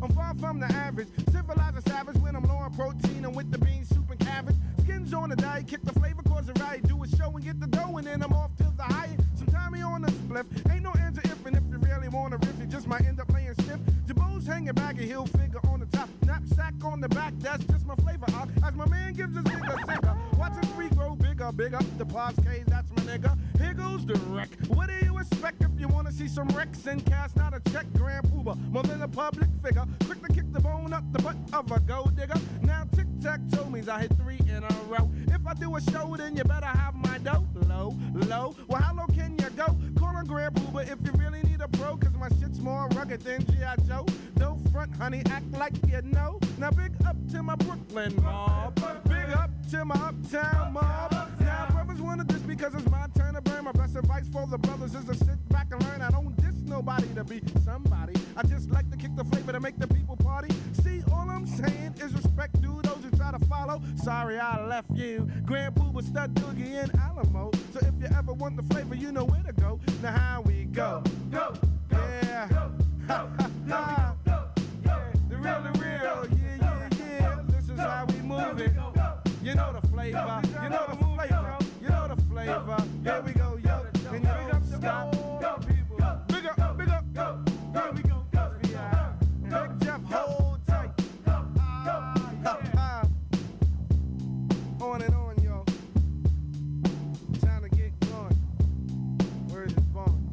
I'm far from the average. Civilized a savage when I'm low on protein. I'm with the beans, soup, and cabbage. Skins on the diet, kick the flavor, cause a riot. Do a show and get the dough, and then I'm off to the Hyatt. Sometime he on the spliff. Ain't no end to if, and if you really wanna riff, you just might end up playing stiff. Jabo's hanging back, a heel figure on the top. Knapsack on the back, that's just my flavor. As my man gives his nigga sicker. Watching three grow bigger. The pause case, that's my nigga. Here goes the wreck. What do you expect if you wanna see some wrecks and cast out a check? Grand Pooba, more than a public figure. Quick to kick the bone up the butt of a gold digger. Now tic-tac-toe means I hit 3 in a row. If I do a show, then you better have my dough. Low. Well, how low can you go? Call on Grand Pooba if you really need a pro, cause my shit's more rugged than G.I. Joe. No front, honey, act like you know. Now big up to my Brooklyn mob. Big up to my uptown mob. Now brothers wanna diss because it's my turn to burn. My best advice for the brothers is to sit back and learn. I don't diss nobody to be somebody. I just like to kick the flavor to make the people party. See, all I'm saying is respect, dude, those who try to follow. sorry I left you. Grandpoo was stud doogie in Alamo. So if you ever want the flavor, you know where to go. Now how we go. Go, go, yeah. Go, go, go, go, go. The real, yeah, yeah, yeah. This is how we move it. You know the flavor, you know the flavor, you know the flavor. Here we go, yo. And you don't stop. Go, people. Big up, big up, go. Here we go, go, yeah. Big Jeff, hold tight. On and on, y'all. Time to get going. Word is born.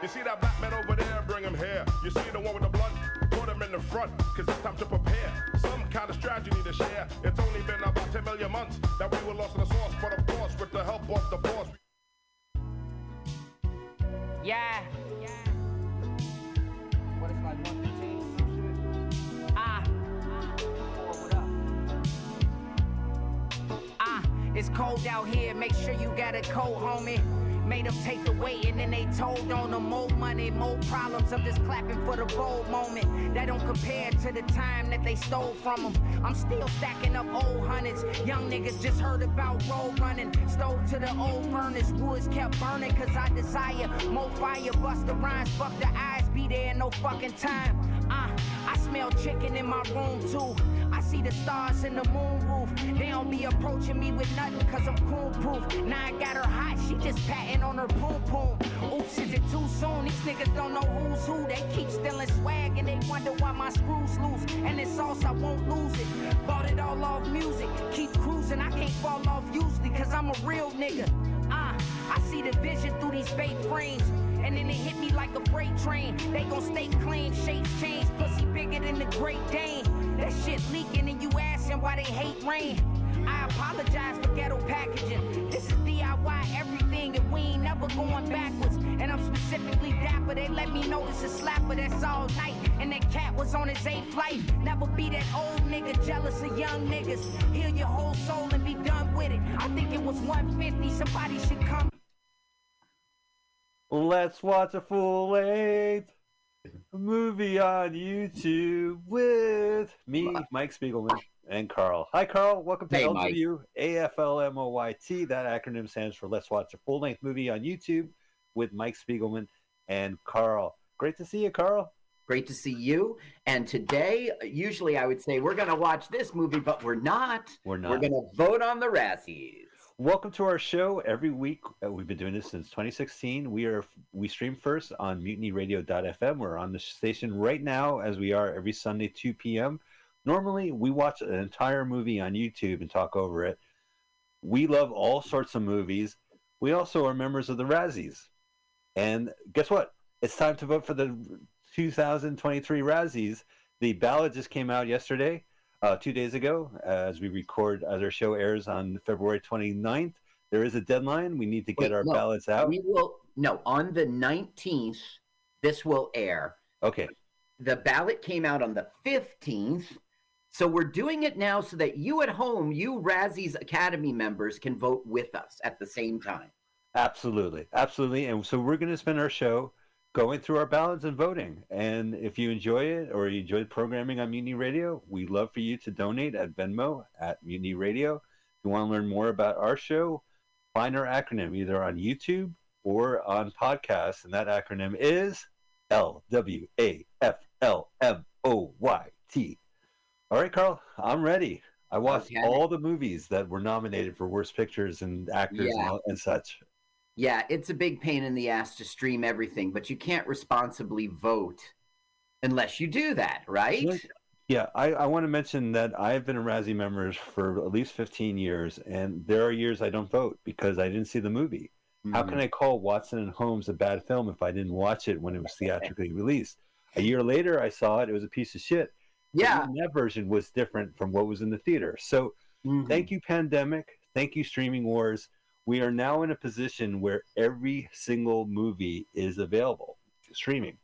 You see that black man over there, bring him here. You see the one with the blunt, put him in the front, cause it's time to prepare. Some kind of strategy to share. It's only been about 10 million months that we were lost in the sauce, but of course, with the help of the boss. Yeah. Yeah. What it's like 115? It's cold out here, make sure you got a coat, homie. made them take the weight, and then they told on them. More money, more problems. I'm just clapping for the bold moment. That don't compare to the time that they stole from them. I'm still stacking up old hundreds. Young niggas just heard about road running. Stole to the old furnace. Woods kept burning cause I desire more fire. Bust the rhymes, fuck the eyes. Be there in no fucking time. I smell chicken in my room too. I see the stars in the moon roof. They don't be approaching me with nothing cause I'm cool proof. Now I got her hot, she just patting on her poom poom. Oops, is it too soon? These niggas don't know who's who. They keep stealing swag and they wonder why my screws loose. And it's sauce, I won't lose it. Bought it all off music. Keep cruising, I can't fall off usually cause I'm a real nigga. I see the vision through these fake frames. And then it hit me like a freight train. They gon' stay claim, shapes change. Pussy bigger than the Great Dane. That shit leaking and you asking why they hate rain. I apologize for ghetto packaging. This is DIY everything and we ain't never going backwards. And I'm specifically dapper. They let me know this is slapper. That's all night. And that cat was on his 8th flight. Never be that old nigga jealous of young niggas. Heal your whole soul and be done with it. I think it was 150. Somebody should come. Let's watch a full-length movie on YouTube with me, Mike Spiegelman, and Carl. Hi, Carl. Welcome to L-W-A-F-L-M-O-Y-T. That acronym stands for Let's Watch a Full-Length Movie on YouTube with Mike Spiegelman and Carl. Great to see you, Carl. Great to see you. And today, usually I would say we're going to watch this movie, but we're not. We're not. We're going to vote on the Razzies. Welcome to our show. Every week, we've been doing this since 2016. We stream first on mutinyradio.fm. We're on the station right now, as we are every Sunday, 2 p.m. Normally, we watch an entire movie on YouTube and talk over it. We love all sorts of movies. We also are members of the Razzies. And guess what? It's time to vote for the 2023 Razzies. The ballot just came out yesterday. 2 days ago, as we record, as our show airs on February 29th, there is a deadline. We need to get ballots out. We will on the 19th. This will air. Okay. The ballot came out on the 15th, so we're doing it now so that you at home, you Razzies Academy members, can vote with us at the same time. Absolutely, absolutely. And so we're going to spend our show going through our ballots and voting. And if you enjoy it or you enjoy programming on Mutiny Radio, we'd love for you to donate at Venmo at Mutiny Radio. If you want to learn more about our show, find our acronym either on YouTube or on podcasts. And that acronym is L-W-A-F-L-M-O-Y-T. All right, Carl, I'm ready. I watched all the movies that were nominated for Worst Pictures and Actors and such. Yeah, it's a big pain in the ass to stream everything, but you can't responsibly vote unless you do that, right? Yeah, I want to mention that I've been a Razzie member for at least 15 years, and there are years I don't vote because I didn't see the movie. Mm-hmm. How can I call Watson and Holmes a bad film if I didn't watch it when it was theatrically released? A year later, I saw it. It was a piece of shit. Yeah. And that version was different from what was in the theater. So thank you, pandemic. Thank you, streaming wars. We are now in a position where every single movie is available, streaming,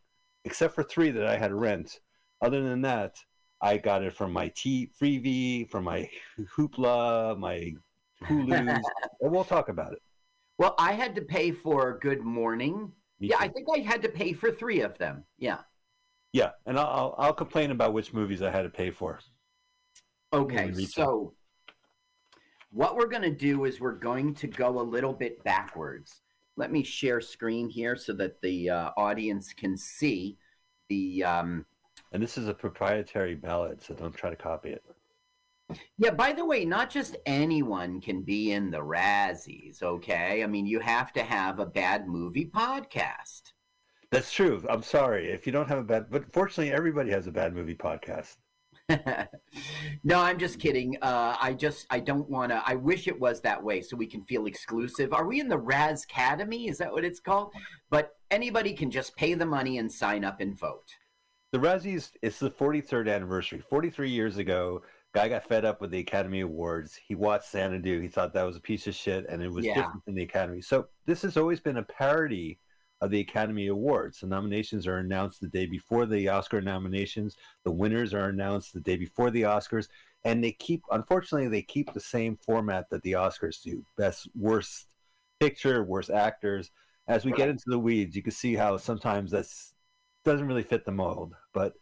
except for 3 that I had to rent. Other than that, I got it from my Freevee, from my Hoopla, my Hulu, and we'll talk about it. Well, I had to pay for Good Morning. I think I had to pay for 3 of them. Yeah. Yeah, and I'll complain about which movies I had to pay for. Okay, so... What we're going to do is we're going to go a little bit backwards. Let me share screen here so that the audience can see the... and this is a proprietary ballot, so don't try to copy it. Yeah, by the way, not just anyone can be in the Razzies, okay? I mean, you have to have a bad movie podcast. That's true. I'm sorry. If you don't have a bad... But fortunately, everybody has a bad movie podcast. No, I'm just kidding. I don't want to. I wish it was that way so we can feel exclusive. Are we in the Raz Academy? Is that what it's called? But anybody can just pay the money and sign up and vote. The Razzies, it's the 43rd anniversary. 43 years ago, guy got fed up with the Academy Awards. He watched Xanadu. He thought that was a piece of shit, and it was different than the Academy. So this has always been a parody of the Academy Awards. The nominations are announced the day before the Oscar nominations. The winners are announced the day before the Oscars. And they keep the same format that the Oscars do. Best, worst picture, worst actors. As we get into the weeds, you can see how sometimes that doesn't really fit the mold. But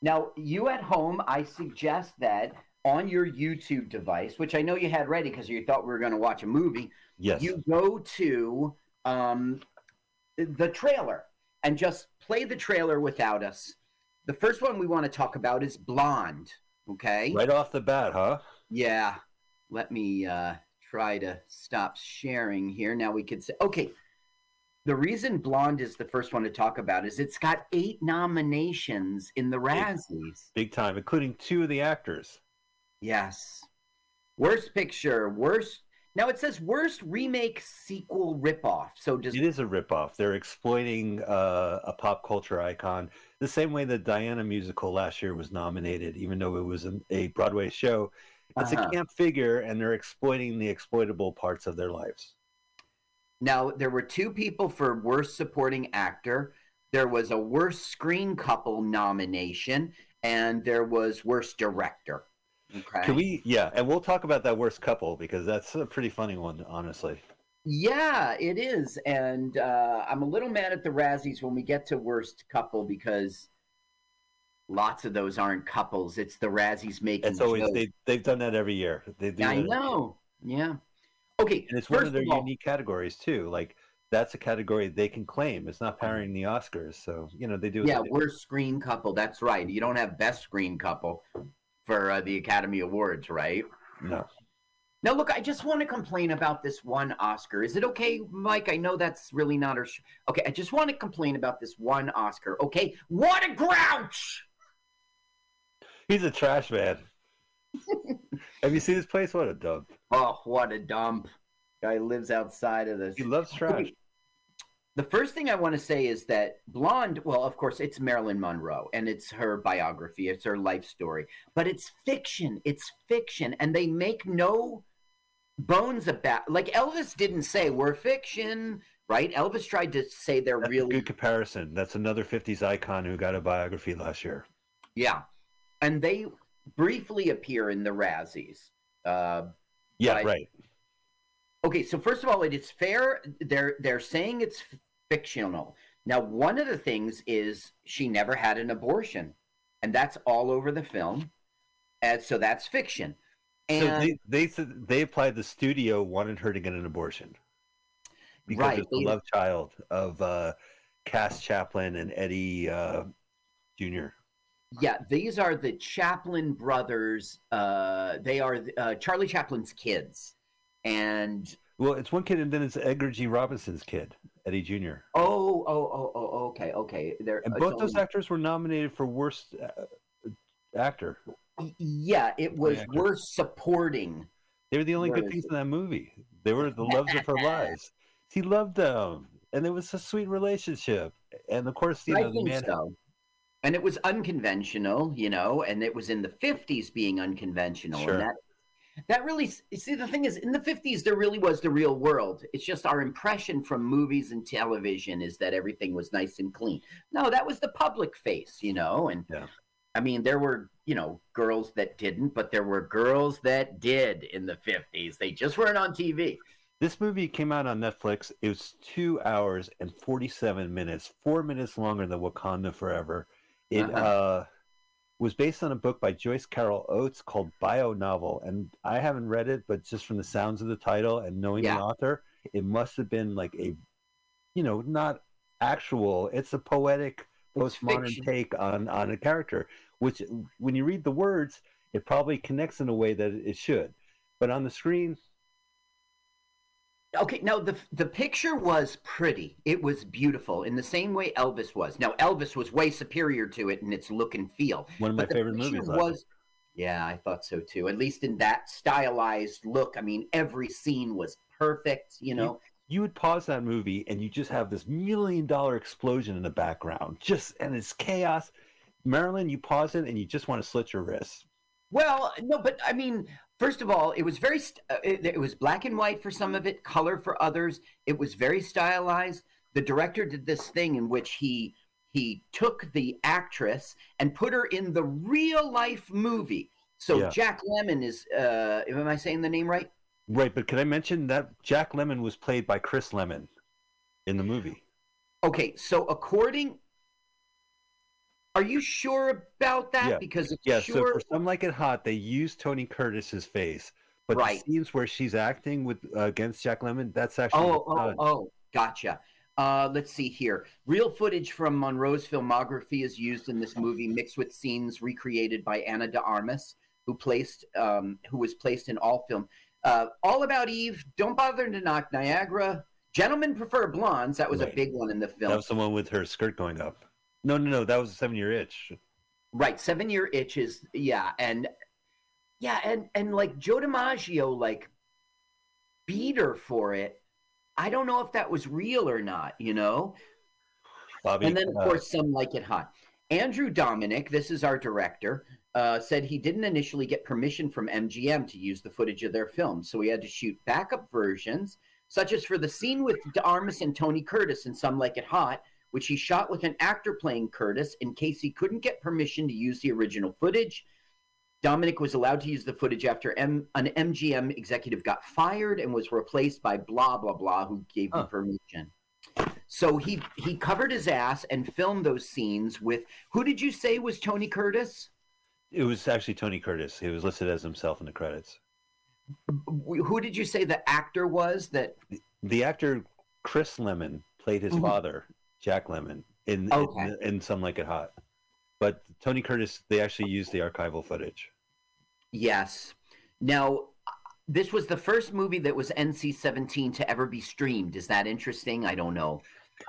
now, you at home, I suggest that on your YouTube device, which I know you had ready because you thought we were going to watch a movie, yes, you go to the trailer and just play the trailer without us. The first one we want to talk about is Blonde, okay? Right off the bat, huh? Yeah. Let me try to stop sharing here. Now we could say, okay, the reason Blonde is the first one to talk about is it's got 8 nominations in the Razzies. Big time, including 2 of the actors. Yes. Worst picture, worst. Now it says worst remake, sequel, ripoff. So does it is a ripoff. They're exploiting a pop culture icon the same way that Diana Musical last year was nominated, even though it was a Broadway show. It's a camp figure, and they're exploiting the exploitable parts of their lives. Now, there were 2 people for worst supporting actor. There was a worst screen couple nomination, and there was worst director. Okay. Can we? Yeah, and we'll talk about that worst couple because that's a pretty funny one, honestly. Yeah, it is, and I'm a little mad at the Razzies when we get to worst couple because lots of those aren't couples. It's the Razzies making. It's always they've done that every year. They do. I know. Yeah. Okay. And it's one of their unique categories too. Like that's a category they can claim. It's not parroting the Oscars, so you know they do. Yeah, worst screen couple. That's right. You don't have best screen couple for the Academy Awards, right? No. Now, look, I just want to complain about this one Oscar. Is it okay, Mike? I know that's really not our okay, I just want to complain about this one Oscar, okay? What a grouch! He's a trash man. Have you seen his place? What a dump. Oh, what a dump. Guy lives outside of this. He loves trash. The first thing I want to say is that Blonde, well, of course, it's Marilyn Monroe, and it's her biography. It's her life story. But it's fiction. It's fiction. And they make no bones about – like Elvis didn't say, we're fiction, right? Elvis tried to say they're really – good comparison. That's another 50s icon who got a biography last year. Yeah. And they briefly appear in the Razzies. Yeah, right. Okay, so first of all, it is fair. They're saying it's fictional. Now, one of the things is she never had an abortion, and that's all over the film, and so that's fiction. And so they applied the studio wanted her to get an abortion because right, it's the love child of Cass Chaplin and Eddie Jr. Yeah, these are the Chaplin brothers. They are Charlie Chaplin's kids. And well, it's one kid, and then it's Edgar G. Robinson's kid, Eddie Jr. Oh, okay. And both those actors were nominated for worst actor. Yeah, it was worst supporting. They were the only good things in that movie. They were the loves of her lives. He loved them, and it was a sweet relationship. And of course, you know, the man. And it was unconventional, you know, and it was in the 50s being unconventional, sure. And that really, see, the thing is, in the 50s, there really was the real world. It's just our impression from movies and television is that everything was nice and clean. No, that was the public face, you know. And yeah. I mean, there were, you know, girls that didn't, but there were girls that did in the 50s. They just weren't on TV. This movie came out on Netflix. It was 2 hours and 47 minutes, 4 minutes longer than Wakanda Forever. It was based on a book by Joyce Carol Oates called Bio Novel, and I haven't read it, but just from the sounds of the title and knowing the author, it must have been like a, you know, not actual. It's a poetic postmodern take on a character, which when you read the words, it probably connects in a way that it should, but on the screen. Okay, now the picture was pretty. It was beautiful in the same way Elvis was. Now Elvis was way superior to it in its look and feel. One of my favorite movies. Yeah, I thought so too. At least in that stylized look. I mean, every scene was perfect. You know, you would pause that movie and you just have this $1 million explosion in the background, and it's chaos. Marilyn, you pause it and you just want to slit your wrists. Well, no, but I mean. First of all, it was very it was black and white for some of it, color for others. It was very stylized. The director did this thing in which he took the actress and put her in the real life movie. So Jack Lemmon is am I saying the name right? Right, but can I mention that Jack Lemmon was played by Chris Lemmon in the movie? Okay, so according... Are you sure about that? Yeah. Because it's so for Some Like It Hot, they used Tony Curtis's face. But the scenes where she's acting with against Jack Lemmon, that's actually... Gotcha. Let's see here. Real footage from Monroe's filmography is used in this movie, mixed with scenes recreated by Anna De Armas, who was placed in all film. All About Eve, Don't Bother to Knock, Niagara, Gentlemen Prefer Blondes. That was a big one in the film. That was the one with her skirt going up. No. That was the 7 Year Itch. Right. 7 Year Itch is, and like Joe DiMaggio, like, beat her for it. I don't know if that was real or not, you know? Bobby, and then, of course, Some Like It Hot. Andrew Dominik, this is our director, said he didn't initially get permission from MGM to use the footage of their film, so he had to shoot backup versions, such as for the scene with De Armas and Tony Curtis in Some Like It Hot, which he shot with an actor playing Curtis in case he couldn't get permission to use the original footage. Dominik was allowed to use the footage after an MGM executive got fired and was replaced by blah, blah, blah, who gave him permission. So he covered his ass and filmed those scenes with, who did you say was Tony Curtis? It was actually Tony Curtis. He was listed as himself in the credits. Who did you say the actor was? The actor, Chris Lemmon, played his father, Jack Lemmon, in Some Like It Hot. But Tony Curtis, they actually used the archival footage. Yes. Now, this was the first movie that was NC-17 to ever be streamed. Is that interesting? I don't know.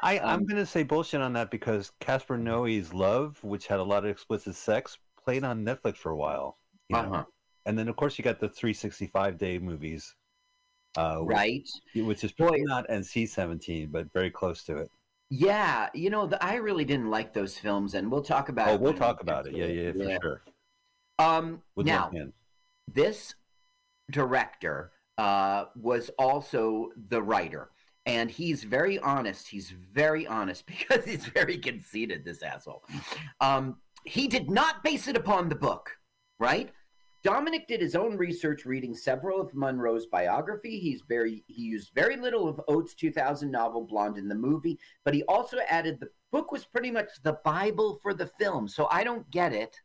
I'm going to say bullshit on that because Casper Noé's Love, which had a lot of explicit sex, played on Netflix for a while. You know? And then, of course, you got the 365-day movies. Which is probably not NC-17, but very close to it. Yeah, you know, I really didn't like those films, and we'll talk about it. Oh, we'll talk about it. Yeah, for sure. Now, this director was also the writer, and he's very honest. He's very honest because he's very conceited, this asshole. He did not base it upon the book, right? Dominik did his own research, reading several of Monroe's biography. He used very little of Oates' 2000 novel Blonde in the movie, but he also added the book was pretty much the Bible for the film. So I don't get it.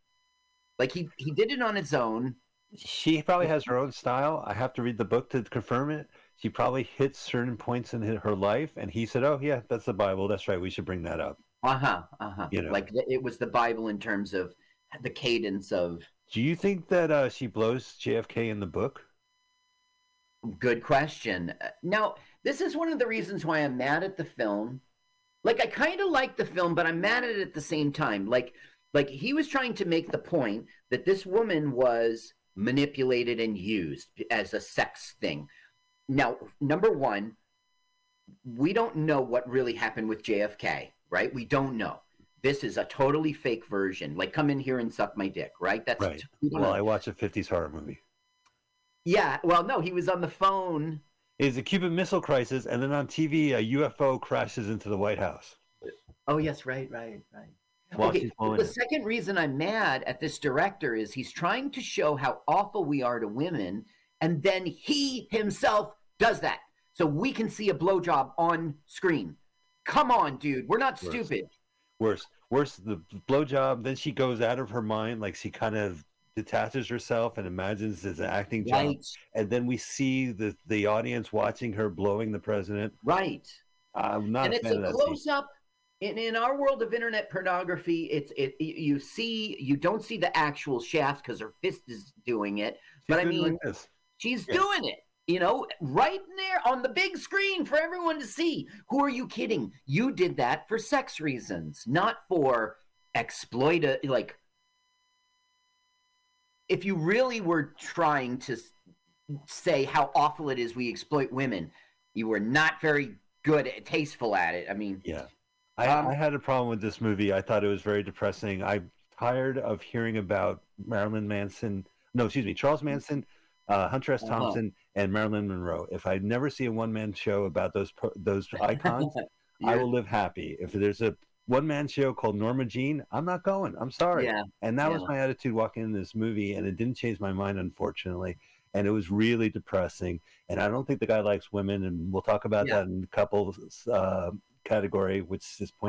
Like he did it on his own. She probably has her own style. I have to read the book to confirm it. She probably hits certain points in her life, and he said, "Oh yeah, that's the Bible. That's right. We should bring that up." You know? Like it was the Bible in terms of the cadence of. Do you think that she blows JFK in the book? Good question. Now, this is one of the reasons why I'm mad at the film. Like, I kind of like the film, but I'm mad at it at the same time. Like he was trying to make the point that this woman was manipulated and used as a sex thing. Now, number one, we don't know what really happened with JFK, right? We don't know. This is a totally fake version. Like, come in here and suck my dick, right? That's right. Well, I watch a 50s horror movie. Yeah. Well, no, he was on the phone. It was the Cuban Missile Crisis, and then on TV, a UFO crashes into the White House. Oh, yes, right. Okay, the second reason I'm mad at this director is he's trying to show how awful we are to women, and then he himself does that. So we can see a blowjob on screen. Come on, dude. We're not stupid. Worse, the blowjob, then she goes out of her mind, like she kind of detaches herself and imagines it's an acting job. And then we see the audience watching her blowing the president. Right. I'm not a fan of that. And it's a close-up. In our world of internet pornography, you don't see the actual shaft because her fist is doing it. But I mean, she's doing it. You know, right there on the big screen for everyone to see. Who are you kidding? You did that for sex reasons, not for like, if you really were trying to say how awful it is we exploit women, you were not very good at tasteful at it. I mean, yeah, I had a problem with this movie. I thought it was very depressing. I'm tired of hearing about Charles Manson, Hunter S. Thompson, and Marilyn Monroe. If I never see a one-man show about those icons, I will live happy. If there's a one-man show called Norma Jean, I'm not going. I'm sorry. And that was my attitude walking into this movie, and it didn't change my mind, unfortunately. and it was really depressing. And I don't think the guy likes women, and we'll talk about that in a couple category, which is point.